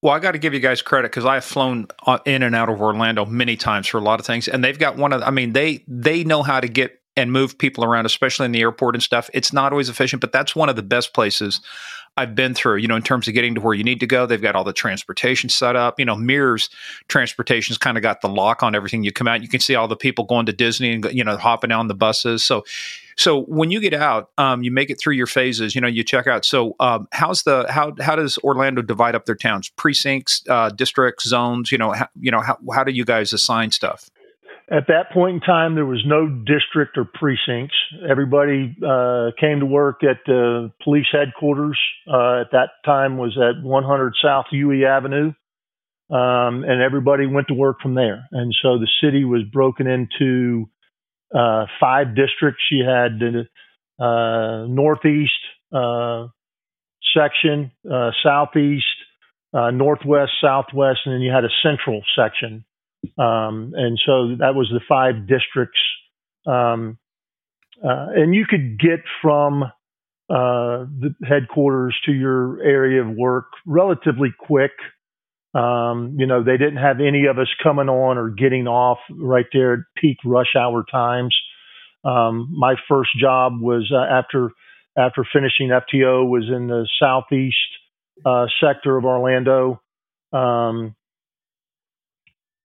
Well, I got to give you guys credit because I've flown in and out of Orlando many times for a lot of things, and they've got one of, I mean, they they know how to get and move people around, especially in the airport and stuff. It's not always efficient, but that's one of the best places I've been through, you know, in terms of getting to where you need to go. They've got all the transportation set up. You know, Mirror's transportation's kind of got the lock on everything. You come out, you can see all the people going to Disney and, you know, hopping on the buses. So, so when you get out, um, you make it through your phases, you know, you check out. So um, how's the, how, how does Orlando divide up their towns, precincts, uh, districts, zones, you know, how, you know, how, how do you guys assign stuff? At that point in time, there was no district or precincts. Everybody uh, came to work at the police headquarters. Uh, at that time was at one hundred South Huey Avenue. Um, and everybody went to work from there. And so the city was broken into uh, five districts. You had the uh, Northeast uh, section, uh, Southeast, uh, Northwest, Southwest, and then you had a Central section. Um, and so that was the five districts. Um, uh, and you could get from uh, the headquarters to your area of work relatively quick. Um, you know, they didn't have any of us coming on or getting off right there at peak rush hour times. Um, my first job was uh, after after finishing F T O was in the Southeast uh, sector of Orlando. Um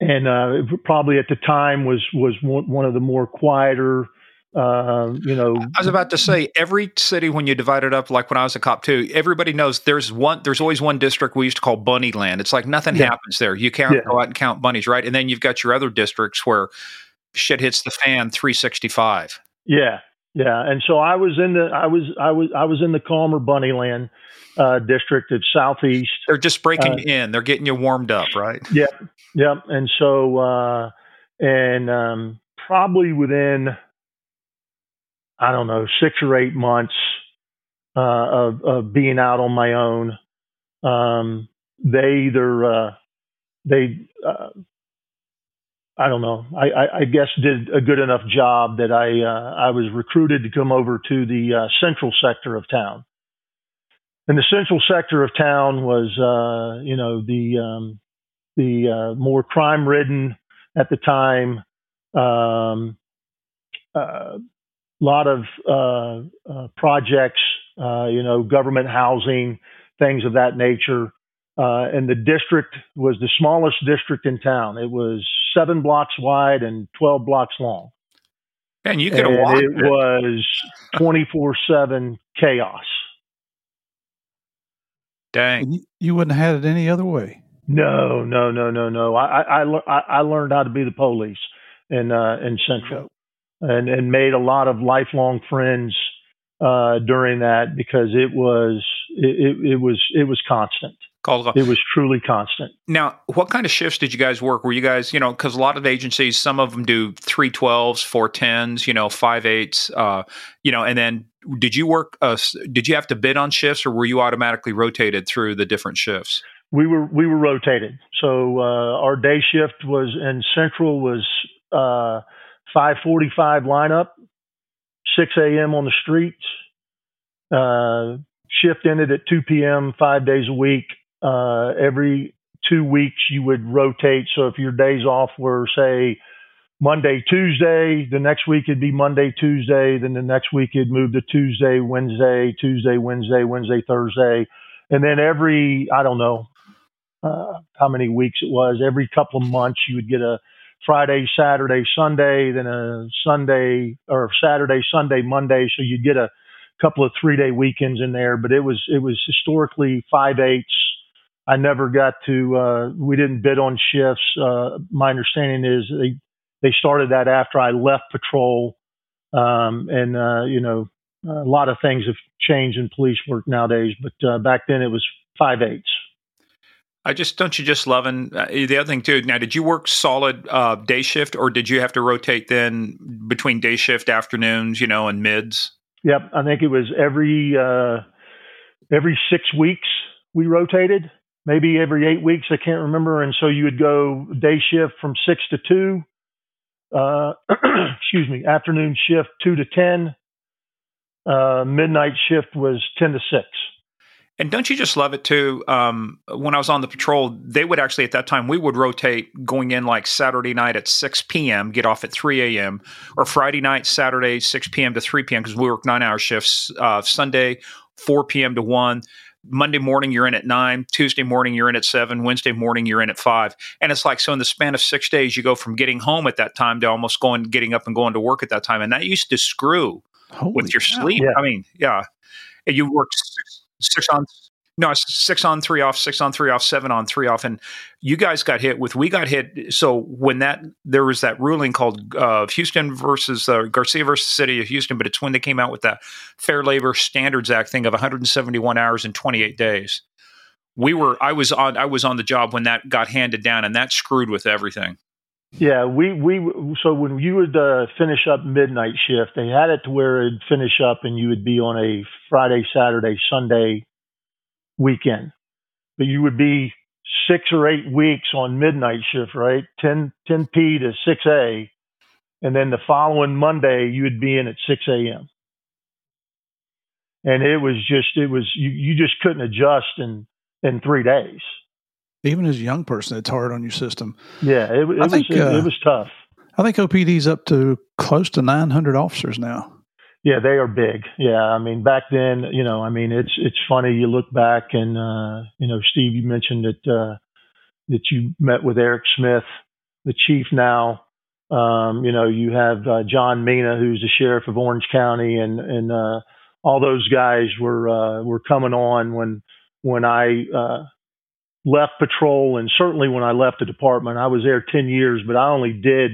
And uh, probably at the time was was one of the more quieter, uh, you know. I was about to say, every city, when you divide it up, like when I was a cop too, everybody knows there's one. There's always one district we used to call Bunny Land. It's like nothing yeah. happens there. You can't yeah. go out and count bunnies, right? And then you've got your other districts where shit hits the fan three sixty-five. Yeah, yeah. And so I was in the I was I was I was in the calmer Bunny Land uh, district of Southeast. They're just breaking uh, you in. They're getting you warmed up, right? Yeah. Yep. And so, uh, and, um, probably within, I don't know, six or eight months, uh, of, of being out on my own, um, they either, uh, they, uh, I don't know, I, I, I guess did a good enough job that I, uh, I was recruited to come over to the, uh, central sector of town. And the central sector of town was, uh, you know, the, um, the uh, more crime-ridden at the time, a um, uh, lot of uh, uh, projects, uh, you know, government housing, things of that nature. Uh, and the district was the smallest district in town. It was seven blocks wide and twelve blocks long. And you could have walked it. It was twenty-four seven chaos. Dang. You wouldn't have had it any other way. No, no, no, no, no. I, I, I learned how to be the police in, uh, in Central and, and made a lot of lifelong friends, uh, during that because it was, it, it, it was, it was constant. It was truly constant. Now, what kind of shifts did you guys work? Were you guys, you know, because a lot of agencies, some of them do three twelves, four tens, you know, five eights, uh, you know, and then did you work, uh, did you have to bid on shifts or were you automatically rotated through the different shifts? We were we were rotated. So uh, our day shift was in Central was uh, five forty-five lineup, six a.m. on the street. Uh, shift ended at two p.m. five days a week. Uh, every two weeks you would rotate. So if your days off were, say, Monday, Tuesday, the next week it'd be Monday, Tuesday. Then the next week it'd move to Tuesday, Wednesday, Tuesday, Wednesday, Wednesday, Thursday. And then every, I don't know, Uh, how many weeks it was. Every couple of months, you would get a Friday, Saturday, Sunday, then a Sunday or Saturday, Sunday, Monday. So you'd get a couple of three-day weekends in there. But it was it was historically five eights. I never got to. Uh, we didn't bid on shifts. Uh, my understanding is they they started that after I left patrol, um, and uh, you know a lot of things have changed in police work nowadays. But uh, back then it was five eights. I just don't you just loving uh, the other thing too. Now, did you work solid uh, day shift, or did you have to rotate then between day shift, afternoons, you know, and mids? Yep, I think it was every uh, every six weeks we rotated, maybe every eight weeks. I can't remember. And so you would go day shift from six to two. Uh, excuse me, afternoon shift two to ten. Uh, midnight shift was ten to six. And don't you just love it too? Um, when I was on the patrol, they would actually, at that time, we would rotate going in like Saturday night at six p.m., get off at three a.m., or Friday night, Saturday, six p.m. to three p.m., because we work nine-hour shifts. Uh, Sunday, four p.m. to one. Monday morning, you're in at nine. Tuesday morning, you're in at seven. Wednesday morning, you're in at five. And it's like, so in the span of six days, you go from getting home at that time to almost going, getting up and going to work at that time. And that used to screw Holy with your cow. Sleep. Yeah. I mean, yeah. And you work six Six on, no, six on, three off, six on, three off, seven on, three off. And you guys got hit with, we got hit. So when that, there was that ruling called uh, Houston versus uh, Garcia versus City of Houston, but it's when they came out with that Fair Labor Standards Act thing of one hundred seventy-one hours and twenty-eight days. We were, I was on, I was on the job when that got handed down, and that screwed with everything. Yeah. We, we, so when you would uh, finish up midnight shift, they had it to where it'd finish up and you would be on a Friday, Saturday, Sunday weekend, but you would be six or eight weeks on midnight shift, right? ten, ten P to six A. And then the following Monday you would be in at six a.m. And it was just, it was, you, you just couldn't adjust in, in three days. Even as a young person, it's hard on your system. Yeah, it, it, I think, was, it, uh, it was tough. I think O P D's up to close to nine hundred officers now. Yeah, they are big. Yeah, I mean, back then, you know, I mean, it's it's funny. You look back and, uh, you know, Steve, you mentioned that uh, that you met with Eric Smith, the chief now. Um, you know, you have uh, John Mina, who's the sheriff of Orange County, and, and uh, all those guys were uh, were coming on when, when I uh, – left patrol. And certainly when I left the department, I was there ten years, but I only did,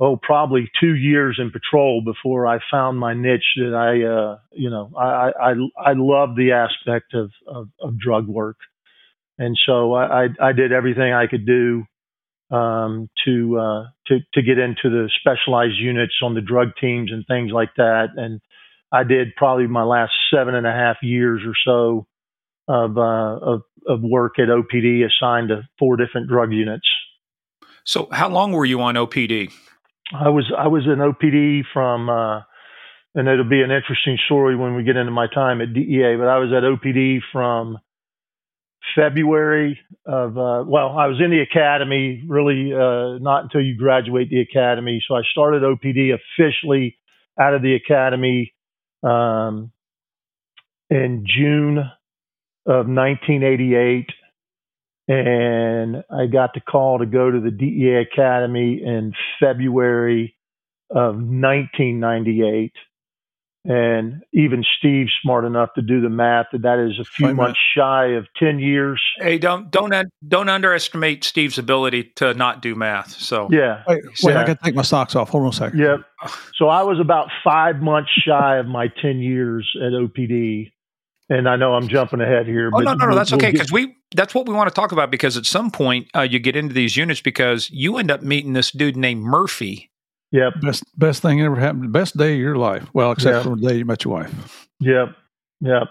oh, probably two years in patrol before I found my niche that I, uh, you know, I, I, I love the aspect of, of, of drug work. And so I, I, I did everything I could do, um, to, uh, to, to get into the specialized units on the drug teams and things like that. And I did probably my last seven and a half years or so of, uh, of, of work at O P D, assigned to four different drug units. So how long were you on O P D? I was, I was in O P D from, uh, and it'll be an interesting story when we get into my time at D E A, but I was at O P D from February of, uh, well, I was in the academy really, uh, not until you graduate the academy. So I started O P D officially out of the academy, um, in June of nineteen eighty-eight, and I got the call to go to the D E A Academy in February of nineteen ninety-eight. And even Steve's smart enough to do the math that that is a few Wait months a shy of ten years. Hey, don't don't don't underestimate Steve's ability to not do math. So yeah, wait, wait yeah. I gotta take my socks off. Hold on a second. Yep. So I was about five months shy of my ten years at O P D. And I know I'm jumping ahead here. But oh, no, no, no, that's we'll, okay, because we'll we that's what we want to talk about, because at some point uh, you get into these units because you end up meeting this dude named Murphy. Yep. Best best thing ever happened, best day of your life. Well, except yep. for the day you met your wife. Yep, yep.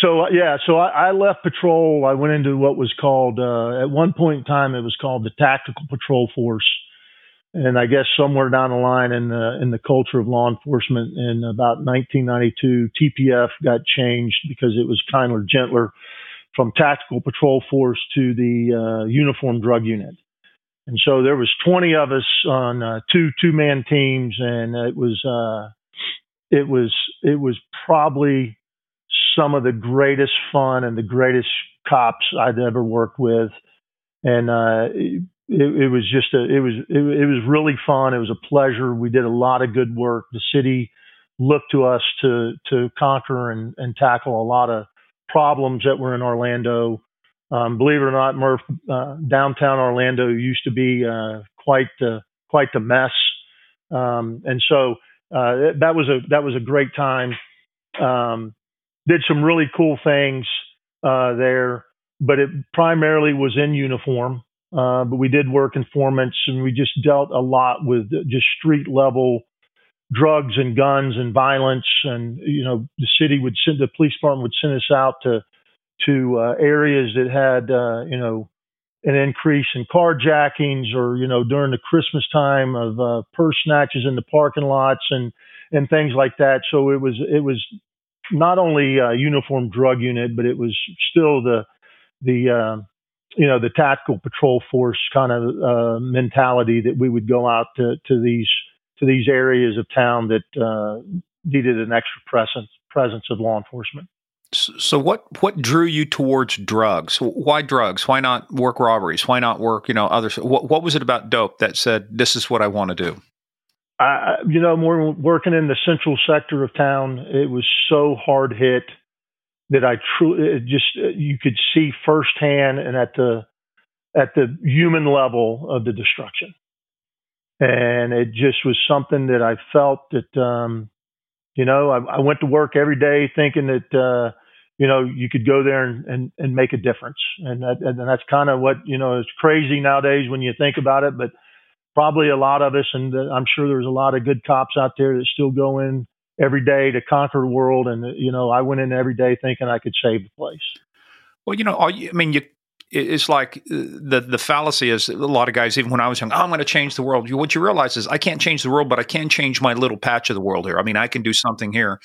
So, yeah, so I, I left patrol. I went into what was called, uh, at one point in time, it was called the Tactical Patrol Force. And I guess somewhere down the line in the, in the culture of law enforcement in about nineteen ninety-two, T P F got changed because it was kinder, gentler, from Tactical Patrol Force to the uh, Uniform Drug Unit. And so there was twenty of us on uh, two two-man teams, and it was uh, it was it was probably some of the greatest fun and the greatest cops I'd ever worked with, and. Uh, it, It, it was just a, it was, it, it was really fun. It was a pleasure. We did a lot of good work. The city looked to us to, to conquer and, and tackle a lot of problems that were in Orlando. Um, believe it or not, Murph, uh, downtown Orlando used to be, uh, quite the, quite the mess. Um, and so, uh, that was a, that was a great time. Um, did some really cool things, uh, there. but it primarily was in uniform. Uh, but we did work informants, and we just dealt a lot with just street level drugs and guns and violence. And, you know, the city would send, the police department would send us out to, to uh, areas that had, uh, you know, an increase in carjackings, or, you know, during the Christmas time of uh, purse snatches in the parking lots and, and things like that. So it was, it was not only a uniform drug unit, but it was still the, the, uh, you know, the tactical patrol force kind of uh, mentality that we would go out to, to these, to these areas of town that uh, needed an extra presence, presence of law enforcement. So what, what drew you towards drugs? Why drugs? Why not work robberies? Why not work, you know, others? What, what was it about dope that said, this is what I want to do? I, you know, more working in the central sector of town, it was so hard hit that I truly just, you could see firsthand and at the, at the human level of the destruction. And it just was something that I felt that, um, you know, I, I went to work every day thinking that, uh, you know, you could go there and, and, and make a difference. And, that, and that's kind of what, you know, it's crazy nowadays when you think about it, but probably a lot of us, and I'm sure there's a lot of good cops out there that still go in every day to conquer the world. And, you know, I went in every day thinking I could save the place. Well, you know, I mean, you, it's like the the fallacy is a lot of guys, even when I was young, oh, I'm going to change the world. What you realize is I can't change the world, but I can change my little patch of the world here. I mean, I can do something here.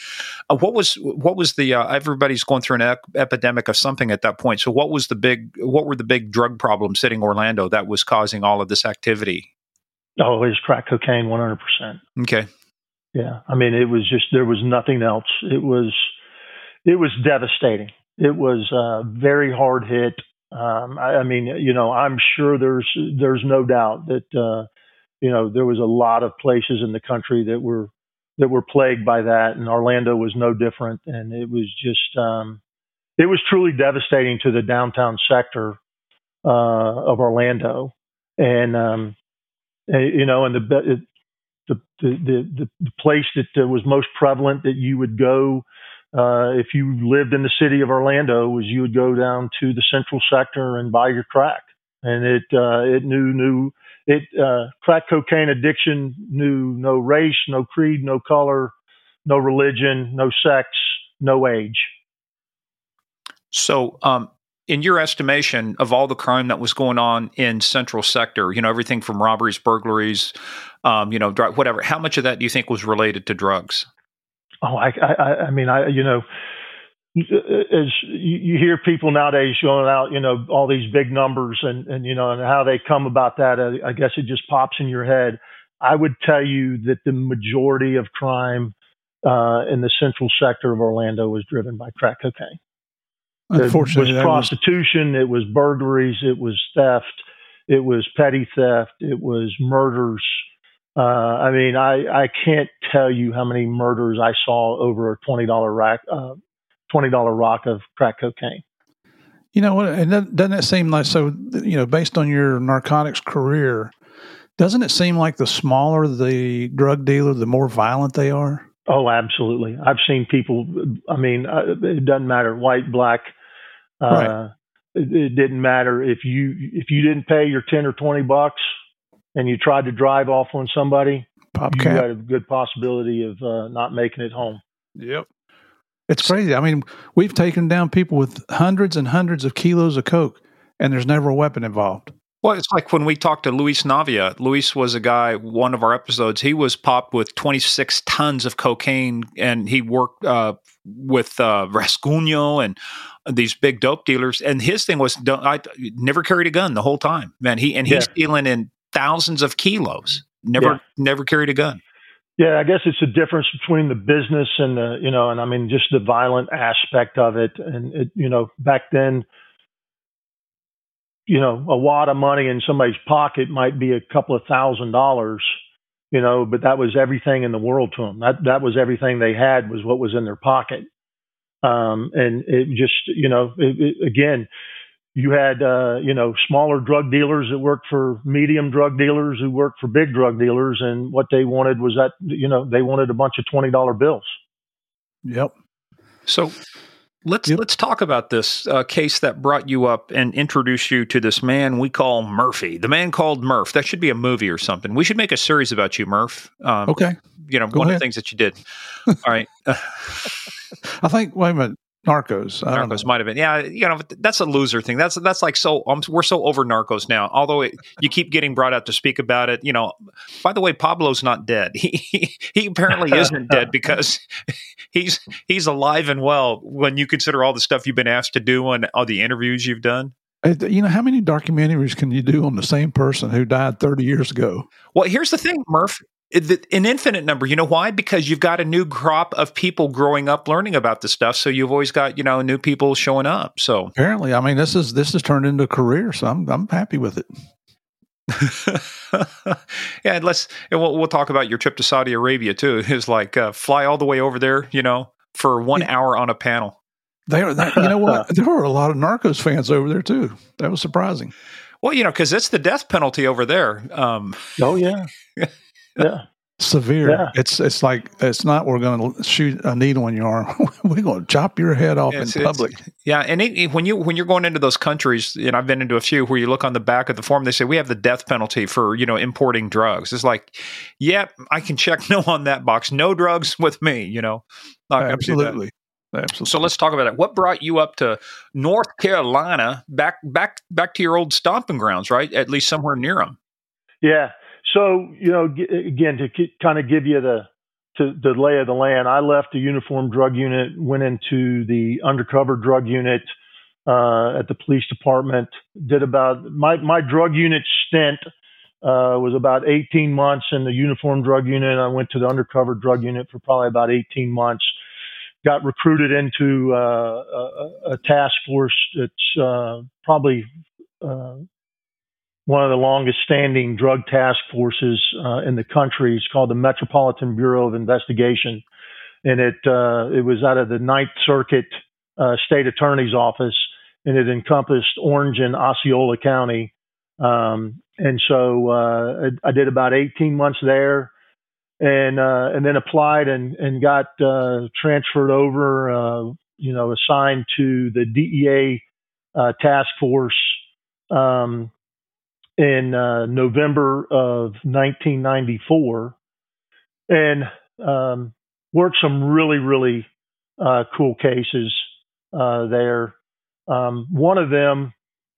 Uh, what was what was the uh, everybody's going through an ep- epidemic of something at that point. So what was the big what were the big drug problems hitting Orlando that was causing all of this activity? Oh, it was crack cocaine, one hundred percent. Okay. Yeah. I mean, it was just, there was nothing else. It was, it was devastating. It was uh, very hard hit. Um, I, I mean, you know, I'm sure there's, there's no doubt that, uh, you know, there was a lot of places in the country that were, that were plagued by that. And Orlando was no different. And it was just, um, it was truly devastating to the downtown sector, uh, of Orlando. And, um, you know, and the, the, the, the, the place that was most prevalent that you would go, Uh, if you lived in the city of Orlando, was you would go down to the central sector and buy your crack. And it, uh, it knew, knew it, uh, crack cocaine addiction knew no race, no creed, no color, no religion, no sex, no age. So, um, in your estimation of all the crime that was going on in central sector, you know, everything from robberies, burglaries, um, you know, dr- whatever, how much of that do you think was related to drugs? Oh, I, I, I mean, I, you know, as you hear people nowadays going out, you know, all these big numbers and, and, you know, and how they come about that, I, I guess it just pops in your head. I would tell you that the majority of crime uh, in the central sector of Orlando was driven by crack cocaine. Unfortunately, it was prostitution. Was... It was burglaries. It was theft. It was petty theft. It was murders. Uh, I mean, I, I can't tell you how many murders I saw over a twenty dollars rack, uh, twenty dollars rock of crack cocaine. You know, and that, doesn't that seem like, so, you know, based on your narcotics career, doesn't it seem like the smaller the drug dealer, the more violent they are? Oh, absolutely. I've seen people, I mean, it doesn't matter, white, black, uh, right. it, it didn't matter. If you, if you didn't pay your ten or twenty bucks, and you tried to drive off on somebody, Pop you had a good possibility of uh, not making it home. Yep. It's crazy. I mean, we've taken down people with hundreds and hundreds of kilos of coke, and there's never a weapon involved. Well, it's like when we talked to Luis Navia. Luis was a guy, one of our episodes, he was popped with twenty-six tons of cocaine, and he worked uh, with uh, Rascuño and these big dope dealers. And his thing was, I never carried a gun the whole time, man. He And he's yeah. dealing in thousands of kilos, never, yeah. never carried a gun. Yeah. I guess it's the difference between the business and the, you know, and I mean, just the violent aspect of it. And it, you know, back then, you know, a wad of money in somebody's pocket might be a couple of thousand dollars, you know, but that was everything in the world to them. That, that was everything they had, was what was in their pocket. Um, and it just, you know, it, it, again, you had, uh, you know, smaller drug dealers that worked for medium drug dealers who worked for big drug dealers. And what they wanted was that, you know, they wanted a bunch of twenty dollars bills. Yep. So Let's yep. let's talk about this uh, case that brought you up and introduced you to this man we call Murphy, the man called Murph. That should be a movie or something. We should make a series about you, Murph. Um, okay. You know, Go one ahead. of the things that you did. All right. I think, wait a minute, Narcos. I Narcos might have been. Yeah, you know, that's a loser thing. That's that's like so, um, we're so over Narcos now, although it, you keep getting brought out to speak about it. You know, by the way, Pablo's not dead. He he, he apparently isn't dead because he's he's alive and well when you consider all the stuff you've been asked to do and all the interviews you've done. You know, how many documentaries can you do on the same person who died thirty years ago? Well, here's the thing, Murph. An infinite number. You know why? Because you've got a new crop of people growing up, learning about this stuff. So you've always got, you know, new people showing up. So apparently, I mean, this is this has turned into a career. So I'm I'm happy with it. yeah, and let's and we'll, we'll talk about your trip to Saudi Arabia too. It's like uh, fly all the way over there, you know, for one yeah. hour on a panel. They, they you know what? There were a lot of Narcos fans over there too. That was surprising. Well, you know, because it's the death penalty over there. Um, oh yeah. Yeah, severe. Yeah. It's it's like it's not we're going to shoot a needle in your arm. We're going to chop your head off it's, in public. Yeah, and it, it, when you when you're going into those countries, and I've been into a few where you look on the back of the form, they say we have the death penalty for you know importing drugs. It's like, yep, yeah, I can check no on that box. No drugs with me. You know, not absolutely. Absolutely. So let's talk about it. What brought you up to North Carolina, back back back to your old stomping grounds, right? At least somewhere near them. Yeah. So, you know, g- again, to k- kind of give you the, to, the lay of the land, I left the uniformed drug unit, went into the undercover drug unit uh, at the police department, did about, my, my drug unit stint uh, was about eighteen months in the uniformed drug unit. I went to the undercover drug unit for probably about eighteen months, got recruited into uh, a, a task force that's uh, probably uh one of the longest standing drug task forces uh, in the country. It's called the Metropolitan Bureau of Investigation. And it, uh, it was out of the Ninth Circuit uh, State Attorney's Office, and it encompassed Orange and Osceola County. Um, and so uh, I, I did about eighteen months there and, uh, and then applied and, and got uh, transferred over, uh, you know, assigned to the D E A uh, task force. Um, in uh, November of nineteen ninety-four, and um, worked some really, really uh, cool cases uh, there. Um, one of them,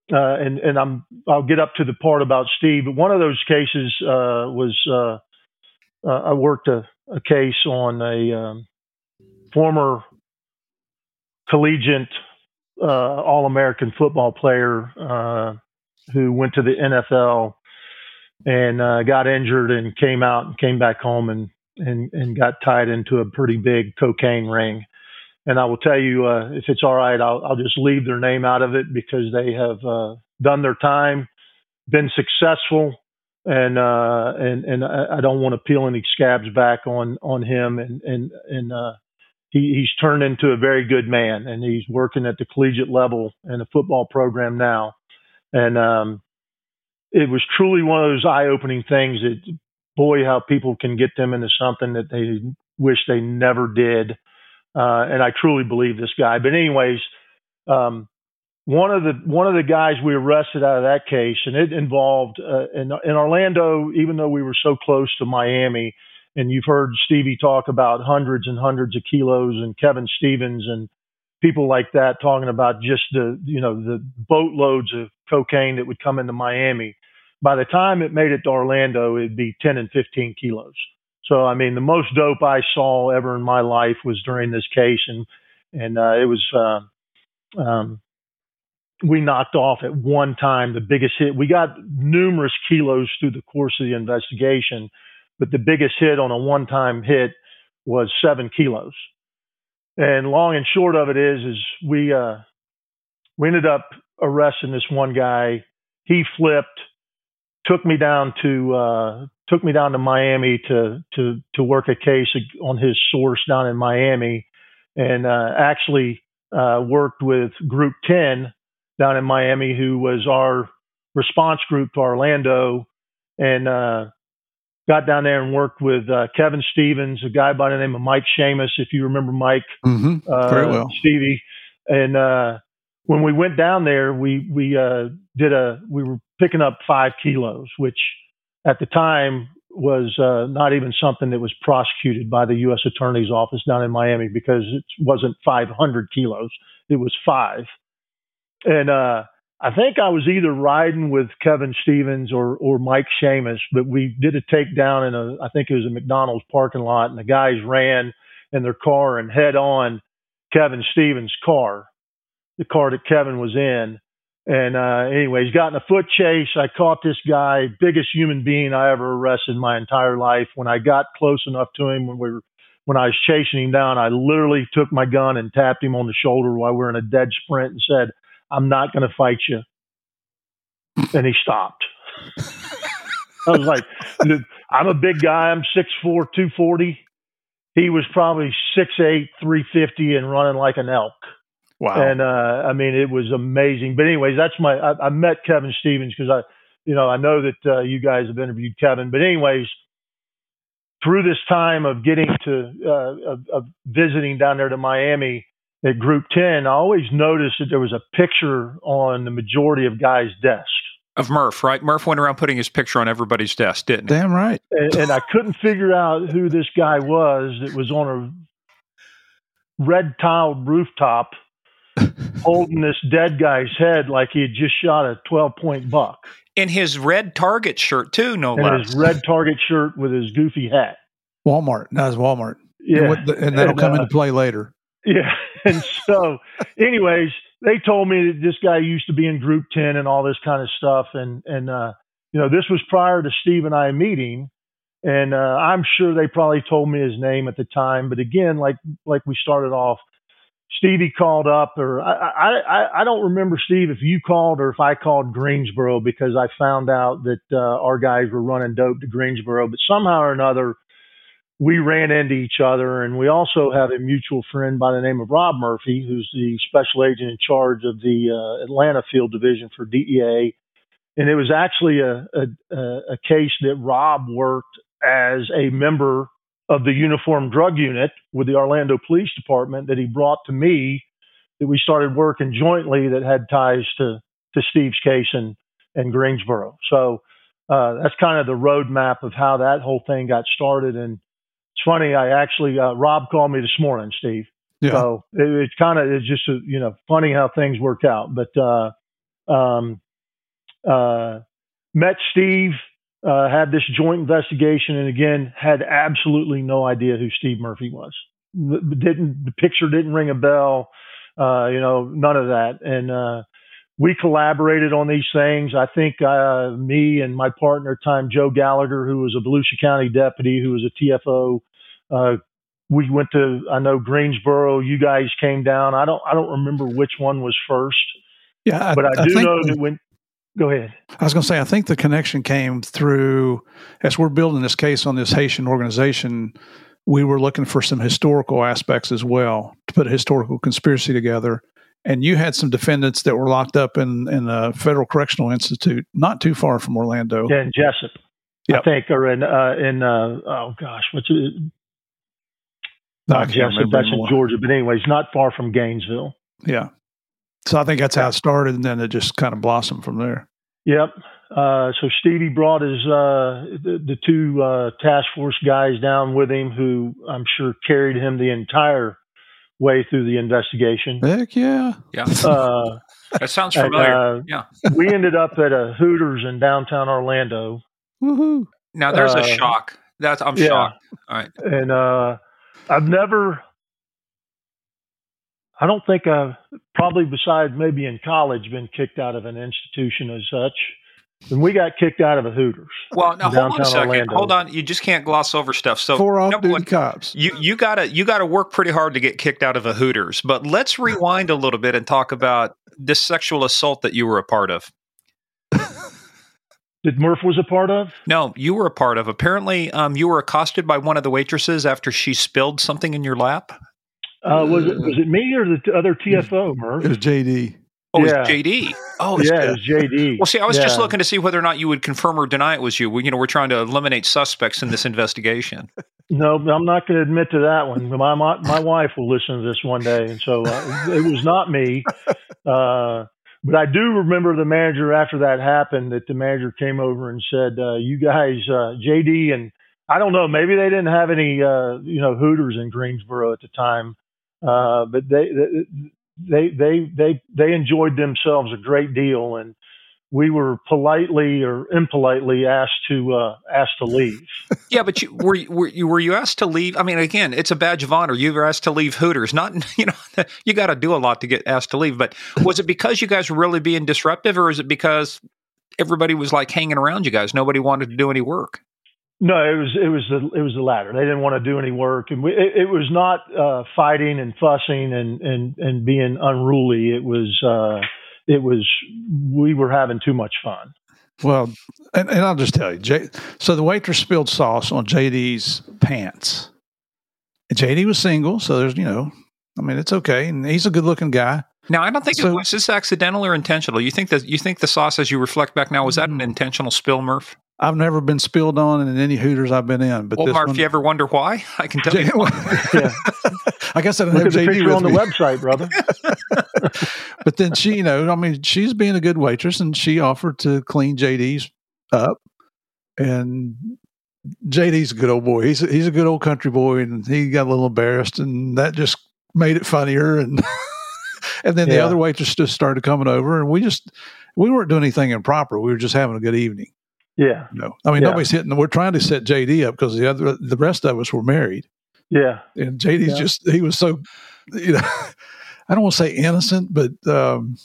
uh, and, and I'm, I'll get up to the part about Steve, but one of those cases uh, was, uh, uh, I worked a, a case on a um, former collegiate uh, All-American football player, uh, who went to the N F L and uh, got injured and came out and came back home and, and, and got tied into a pretty big cocaine ring. And I will tell you, uh, if it's all right, I'll, I'll just leave their name out of it because they have uh, done their time, been successful, and uh, and and I don't want to peel any scabs back on on him. And and and uh, he, he's turned into a very good man, and he's working at the collegiate level in a football program now. And um, it was truly one of those eye-opening things that, boy, how people can get them into something that they wish they never did. Uh, and I truly believe this guy. But anyways, um, one of the one of the guys we arrested out of that case, and it involved uh, in, in Orlando, even though we were so close to Miami, and you've heard Stevie talk about hundreds and hundreds of kilos and Kevin Stevens and people like that talking about just the, you know, the boatloads of cocaine that would come into Miami. By the time it made it to Orlando, it'd be ten and fifteen kilos. So, I mean, the most dope I saw ever in my life was during this case. And, and, uh, it was, uh, um, we knocked off at one time the biggest hit. We got numerous kilos through the course of the investigation, but the biggest hit on a one-time hit was seven kilos. And long and short of it is, is we uh, we ended up arresting this one guy. He flipped, took me down to uh, took me down to Miami to to to work a case on his source down in Miami, and uh, actually uh, worked with Group ten down in Miami, who was our response group to Orlando, and uh, got down there and worked with uh, Kevin Stevens, a guy by the name of Mike Seamus, if you remember Mike, mm-hmm. uh, Very well. Stevie, And uh, when we went down there, we we uh, did a we were picking up five kilos, which at the time was uh, not even something that was prosecuted by the U S Attorney's Office down in Miami, because it wasn't five hundred kilos; it was five. And uh, I think I was either riding with Kevin Stevens or or Mike Seamus, but we did a takedown in a I think it was a McDonald's parking lot, and the guys ran in their car and head on Kevin Stevens' car, the car that Kevin was in. And uh, anyway, he's gotten a foot chase. I caught this guy, biggest human being I ever arrested in my entire life. When I got close enough to him, when we were, when I was chasing him down, I literally took my gun and tapped him on the shoulder while we were in a dead sprint and said, "I'm not going to fight you." And he stopped. I was like, I'm a big guy. I'm six four, two forty. He was probably six eight, three fifty and running like an elk. Wow. And, uh, I mean, it was amazing. But anyways, that's my, I, I met Kevin Stevens because I, you know, I know that uh, you guys have interviewed Kevin, but anyways, through this time of getting to, uh, of, of visiting down there to Miami at Group ten, I always noticed that there was a picture on the majority of guys' desks. Of Murph, right? Murph went around putting his picture on everybody's desk, didn't he? Damn right. And, and I couldn't figure out who this guy was that was on a red-tiled rooftop holding this dead guy's head like he had just shot a twelve-point buck. In his red Target shirt, too, no less. In his red Target shirt with his goofy hat. Walmart. That was Walmart. Yeah. And, the, and that'll and, come uh, into play later. Yeah. And so, anyways... They told me that this guy used to be in Group ten and all this kind of stuff. And, and uh, you know, this was prior to Steve and I meeting. And uh, I'm sure they probably told me his name at the time. But again, like like we started off, Stevie called up, or I, I, I don't remember, Steve, if you called or if I called Greensboro, because I found out that uh, our guys were running dope to Greensboro. But somehow or another, we ran into each other, and we also have a mutual friend by the name of Rob Murphy, who's the special agent in charge of the uh, Atlanta Field Division for D E A. And it was actually a, a, a case that Rob worked as a member of the Uniform Drug Unit with the Orlando Police Department that he brought to me, that we started working jointly, that had ties to, to Steve's case and, and Greensboro. So uh, that's kind of the roadmap of how that whole thing got started. And it's funny, I actually, uh, Rob called me this morning, Steve. Yeah. So it, it kind of, it's just, a, you know, funny how things work out. But uh, um, uh, met Steve, uh, had this joint investigation, and again, had absolutely no idea who Steve Murphy was. Didn't, the picture didn't ring a bell, uh, you know, none of that. And uh, we collaborated on these things. I think uh, me and my partner at the time, Joe Gallagher, who was a Volusia County deputy, who was a T F O, Uh, we went to, I know, Greensboro. You guys came down. I don't, I don't remember which one was first. Yeah, I, but I, I do know that when. Go ahead. I was going to say, I think the connection came through as we're building this case on this Haitian organization. We were looking for some historical aspects as well to put a historical conspiracy together. And you had some defendants that were locked up in, in a federal correctional institute, not too far from Orlando. Yeah, in Jessup. Yep. I think, or in, uh, in uh, oh gosh, what's it? Not Jessup, that's anymore. In Georgia, but anyways, not far from Gainesville. Yeah. So I think that's how it started, and then it just kind of blossomed from there. Yep. Uh, so Stevie brought his uh, the, the two uh, task force guys down with him, who I'm sure carried him the entire way through the investigation. Heck yeah. Yeah. Uh, that sounds familiar. And, uh, yeah. We ended up at a Hooters in downtown Orlando. Woohoo. Now there's uh, a shock. That's I'm yeah. shocked. All right. And uh, I've never, I don't think I've probably, besides maybe in college, been kicked out of an institution as such. And we got kicked out of a Hooters. Well, now hold on a second. Orlando. Hold on. You just can't gloss over stuff. So four off-duty cops. You you gotta you gotta work pretty hard to get kicked out of a Hooters. But let's rewind a little bit and talk about this sexual assault that you were a part of. That Murph was a part of? No, you were a part of. Apparently, um, you were accosted by one of the waitresses after she spilled something in your lap. Uh, was it was it me or the other T F O, Murph? It was J D. Oh, yeah. It was J D. Oh, yeah, it was J D. Well, see, I was yeah. just looking to see whether or not you would confirm or deny it was you. We, you know, we're trying to eliminate suspects in this investigation. No, I'm not going to admit to that one. My my, my wife will listen to this one day, and so uh, it was not me. Uh, but I do remember the manager after that happened. That the manager came over and said, uh, "You guys, uh, J D and I don't know, maybe they didn't have any, uh, you know, Hooters in Greensboro at the time, uh, but they they they they they enjoyed themselves a great deal, and we were politely or impolitely asked to uh, asked to leave." Yeah, but you, were you, were you were you asked to leave? I mean, again, it's a badge of honor. You were asked to leave Hooters. Not you know, you got to do a lot to get asked to leave. But was it because you guys were really being disruptive, or is it because everybody was like hanging around you guys? Nobody wanted to do any work. No, it was it was the it was the latter. They didn't want to do any work, and we, it, it was not uh, fighting and fussing and and and being unruly. It was. Uh, It was, we were having too much fun. Well, and, and I'll just tell you, J, so the waitress spilled sauce on J D's pants. And J D was single, so there's, you know, I mean, it's okay. And he's a good-looking guy. Now, I don't think so, it was this accidental or intentional. You think that you think the sauce, as you reflect back now, was that an intentional spill, Murph? I've never been spilled on in any Hooters I've been in. But well, this Mark, one, if you ever wonder why, I can tell J- you. Yeah. I guess I don't Look have at J D the picture on me. The website, brother. But then she, you know, I mean, she's being a good waitress, and she offered to clean J D's up. And J D's a good old boy. He's a, he's a good old country boy, and he got a little embarrassed, and that just made it funnier. And and then yeah. the other waitress just started coming over, and we just we weren't doing anything improper. We were just having a good evening. Yeah. No. I mean, yeah. nobody's hitting. We're trying to set J D up because the other, the rest of us were married. Yeah. And J D's yeah. just, he was so, you know, I don't want to say innocent, but um,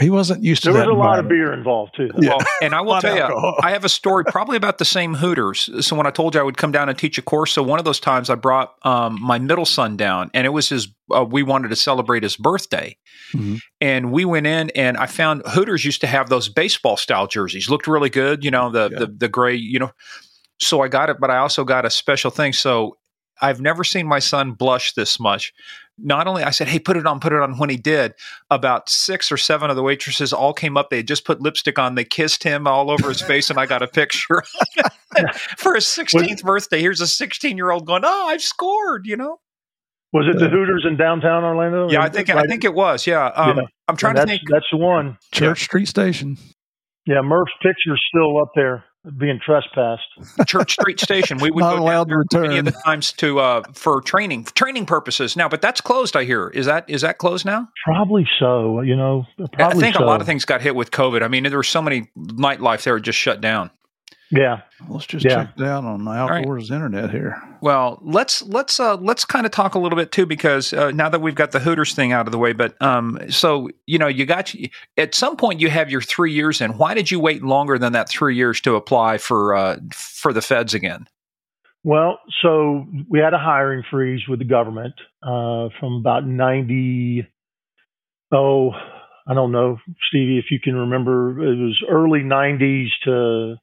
he wasn't used there to that. There was a lot of beer involved, too. Yeah. Well, and I will tell you, alcohol. I have a story probably about the same Hooters. So when I told you I would come down and teach a course, so one of those times I brought um, my middle son down, and it was his, uh, we wanted to celebrate his birthday. Mm-hmm. And we went in, and I found Hooters used to have those baseball-style jerseys. Looked really good, you know, the, yeah. the the gray, you know. So I got it, but I also got a special thing. So I've never seen my son blush this much. Not only, I said, hey, put it on, put it on. When he did, about six or seven of the waitresses all came up. They had just put lipstick on. They kissed him all over his face, and I got a picture. For his sixteenth birthday, here's a sixteen-year-old going, oh, I've scored, you know. Was it the Hooters in downtown Orlando? Yeah, I think like, I think it was. Yeah, um, yeah. I'm trying to think. That's the one. Church yeah. Street Station. Yeah, Murph's picture's still up there, being trespassed. Church Street Station. We would not go allowed to return many of the times to uh, for training training purposes now, but that's closed. I hear is that is that closed now? Probably so. You know, probably I think so. A lot of things got hit with COVID. I mean, there were so many nightlife there just shut down. Yeah. Let's just yeah. check down on my outdoors right. internet here. Well, let's let's uh, let's kind of talk a little bit too, because uh, now that we've got the Hooters thing out of the way, but um, so you know, you got at some point you have your three years in. Why did you wait longer than that three years to apply for uh, for the feds again? Well, so we had a hiring freeze with the government uh, from about ninety. Oh, I don't know, Stevie, if you can remember, it was early nineties to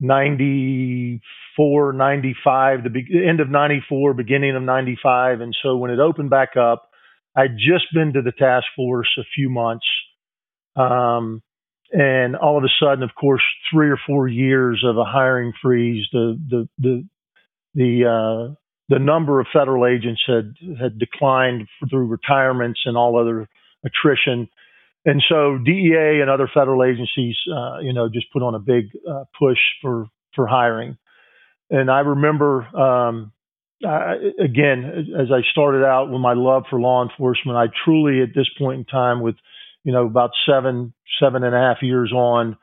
ninety-four, ninety-five, the be- end of ninety-four, beginning of ninety-five. And so when it opened back up, I'd just been to the task force a few months. Um, and all of a sudden, of course, three or four years of a hiring freeze, the, the, the, the, uh, the number of federal agents had, had declined through retirements and all other attrition. And so D E A and other federal agencies, uh, you know, just put on a big uh, push for, for hiring. And I remember, um, I, again, as I started out with my love for law enforcement, I truly at this point in time with, you know, about seven, seven and a half years on,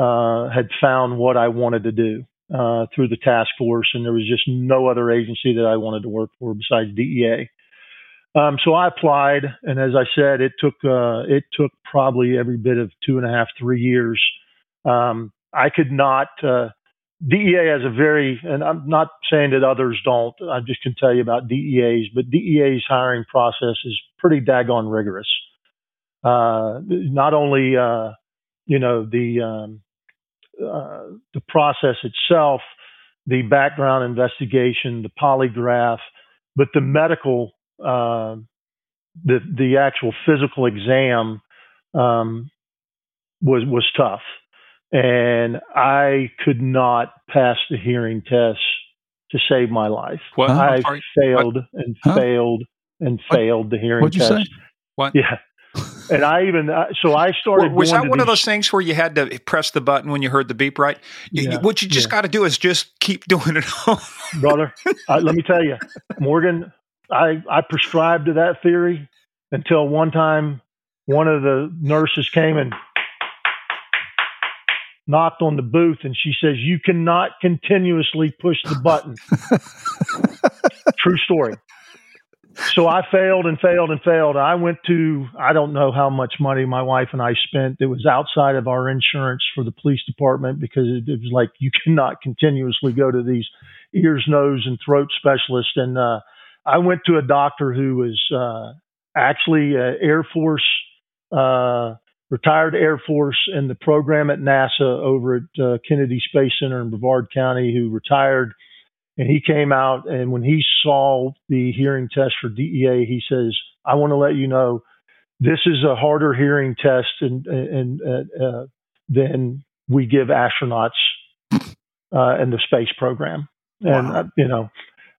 uh, had found what I wanted to do uh, through the task force. And there was just no other agency that I wanted to work for besides D E A. Um, so I applied, and as I said, it took uh, it took probably every bit of two and a half, three years. Um, I could not uh, D E A has a very, and I'm not saying that others don't. I just can tell you about D E A's, but D E A's hiring process is pretty daggone rigorous. Uh, not only uh, you know the um, uh, the process itself, the background investigation, the polygraph, but the medical. Uh, the the actual physical exam um, was was tough, and I could not pass the hearing tests to save my life. What? I huh? failed and huh? failed and what? failed the hearing What'd test. What'd you say? What? Yeah. And I even, so I started. Was that one of those things where you had to press the button when you heard the beep, right? You, yeah, what you just yeah. got to do is just keep doing it all. Brother, uh, let me tell you, Morgan, I, I prescribed to that theory until one time one of the nurses came and knocked on the booth and she says, "You cannot continuously push the button." True story. So I failed and failed and failed. I went to, I don't know how much money my wife and I spent. It was outside of our insurance for the police department because it, it was like, you cannot continuously go to these ears, nose, and throat specialists. And uh, I went to a doctor who was uh, actually uh, Air Force, uh, retired Air Force in the program at NASA over at uh, Kennedy Space Center in Brevard County, who retired. And he came out, and when he saw the hearing test for D E A, he says, "I want to let you know, this is a harder hearing test and, and, uh, uh, than we give astronauts uh, in the space program." Wow. And, uh, you know,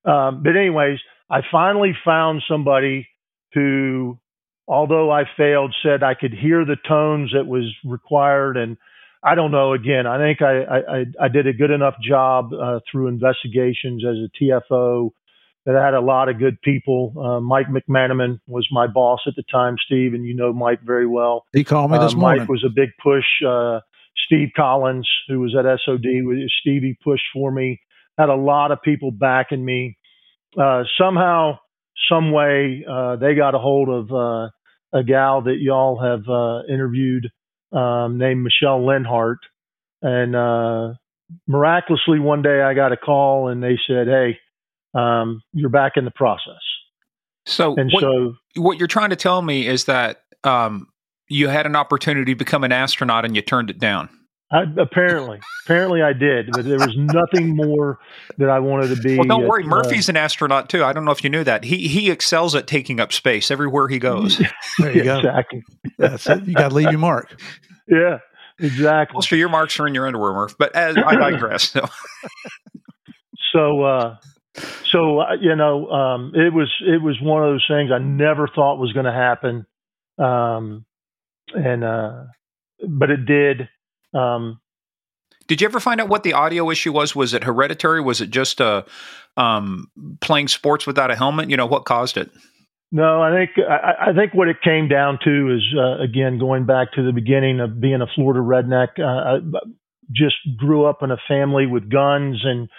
um, but anyways, I finally found somebody who, although I failed, said I could hear the tones that was required. And I don't know. Again, I think I, I, I did a good enough job uh, through investigations as a T F O that I had a lot of good people. Uh, Mike McManaman was my boss at the time, Steve, and you know Mike very well. He called me this uh, morning. Mike was a big push. Uh, Steve Collins, who was at S O D, Stevie pushed for me. Had a lot of people backing me. Uh, somehow, some way, uh, they got a hold of uh, a gal that y'all have uh, interviewed. Um, named Michelle Linhart. And uh, miraculously, one day I got a call and they said, "Hey, um, you're back in the process." So, and what, so what you're trying to tell me is that um, you had an opportunity to become an astronaut and you turned it down. I, apparently, apparently I did, but there was nothing more that I wanted to be. Well, don't at, worry. Murphy's uh, an astronaut too. I don't know if you knew that. He he excels at taking up space everywhere he goes. There you yeah, go. Exactly. That's it. You got to leave your mark. Yeah, exactly. Most of your marks are in your underwear, Murph, but as I digress. So, so, uh, so uh, you know, um, it was, it was one of those things I never thought was going to happen. Um, and, uh, but it did. Um, Did you ever find out what the audio issue was? Was it hereditary? Was it just uh, um, playing sports without a helmet? You know, what caused it? No, I think I, I think what it came down to is, uh, again, going back to the beginning of being a Florida redneck, uh, I just grew up in a family with guns and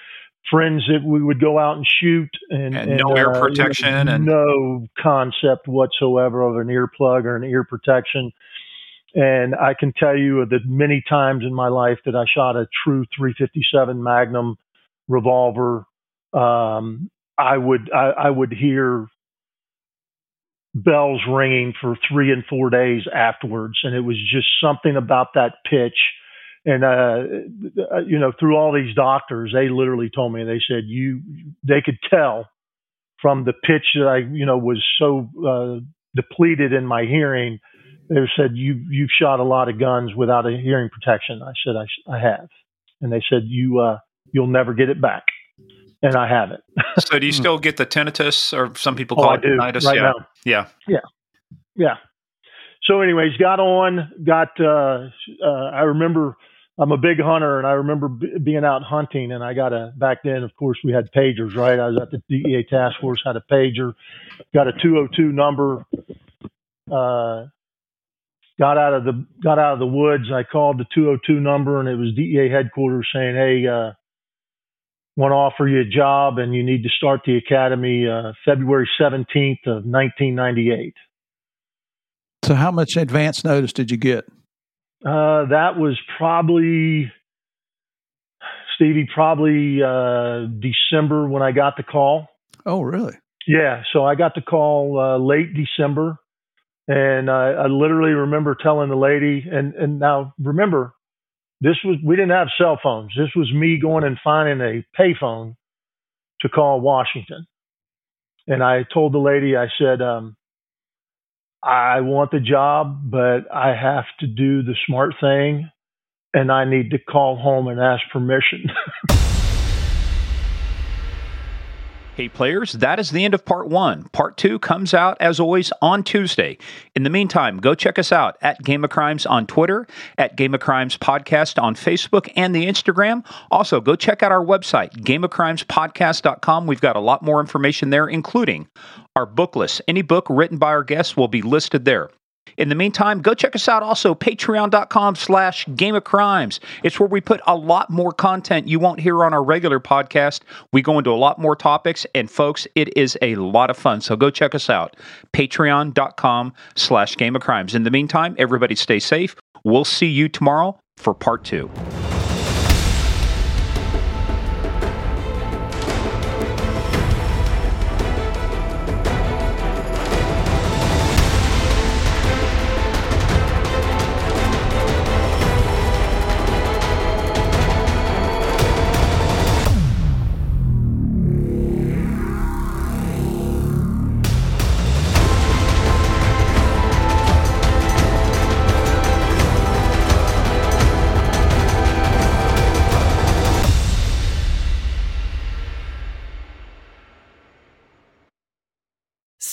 friends that we would go out and shoot. And, and, and no air uh, protection. And no concept whatsoever of an earplug or an ear protection. And I can tell you that many times in my life that I shot a true three fifty-seven Magnum revolver, um, I would I, I would hear bells ringing for three and four days afterwards, and it was just something about that pitch. And uh, you know, through all these doctors, they literally told me, they said you they could tell from the pitch that I you know was so uh, depleted in my hearing. They said, you, you've shot a lot of guns without a hearing protection. I said, I, I have. And they said, you, uh, you'll never get it back. And I haven't. So do you still get the tinnitus, or some people call oh, it tinnitus? Right yeah. Now. yeah. Yeah. Yeah. So anyways, got on, got, uh, uh, I remember I'm a big hunter, and I remember b- being out hunting, and I got a, back then, of course, we had pagers, right? I was at the D E A task force, had a pager, got a two oh two number, uh, Got out of the got out of the woods. I called the two oh two number, and it was D E A headquarters saying, "Hey, uh, want to offer you a job, and you need to start the academy uh, February seventeenth of nineteen ninety-eight." So, how much advance notice did you get? Uh, that was probably Stevie, probably uh, December when I got the call. Oh, really? Yeah. So I got the call uh, late December. And uh, I literally remember telling the lady, and, and now remember, this was, we didn't have cell phones. This was me going and finding a payphone to call Washington. And I told the lady, I said, um, I want the job, but I have to do the smart thing, and I need to call home and ask permission. Hey players, that is the end of part one. Part two comes out, as always, on Tuesday. In the meantime, go check us out at Game of Crimes on Twitter, at Game of Crimes Podcast on Facebook and the Instagram. Also, go check out our website, game of crimes podcast dot com. We've got a lot more information there, including our book list. Any book written by our guests will be listed there. In the meantime, go check us out also, patreon dot com slash Game of Crimes. It's where we put a lot more content you won't hear on our regular podcast. We go into a lot more topics, and folks, it is a lot of fun. So go check us out, patreon dot com slash Game of Crimes. In the meantime, everybody stay safe. We'll see you tomorrow for part two.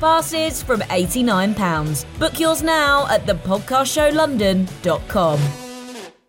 Passes from eighty-nine pounds. Book yours now at the podcast show london dot com.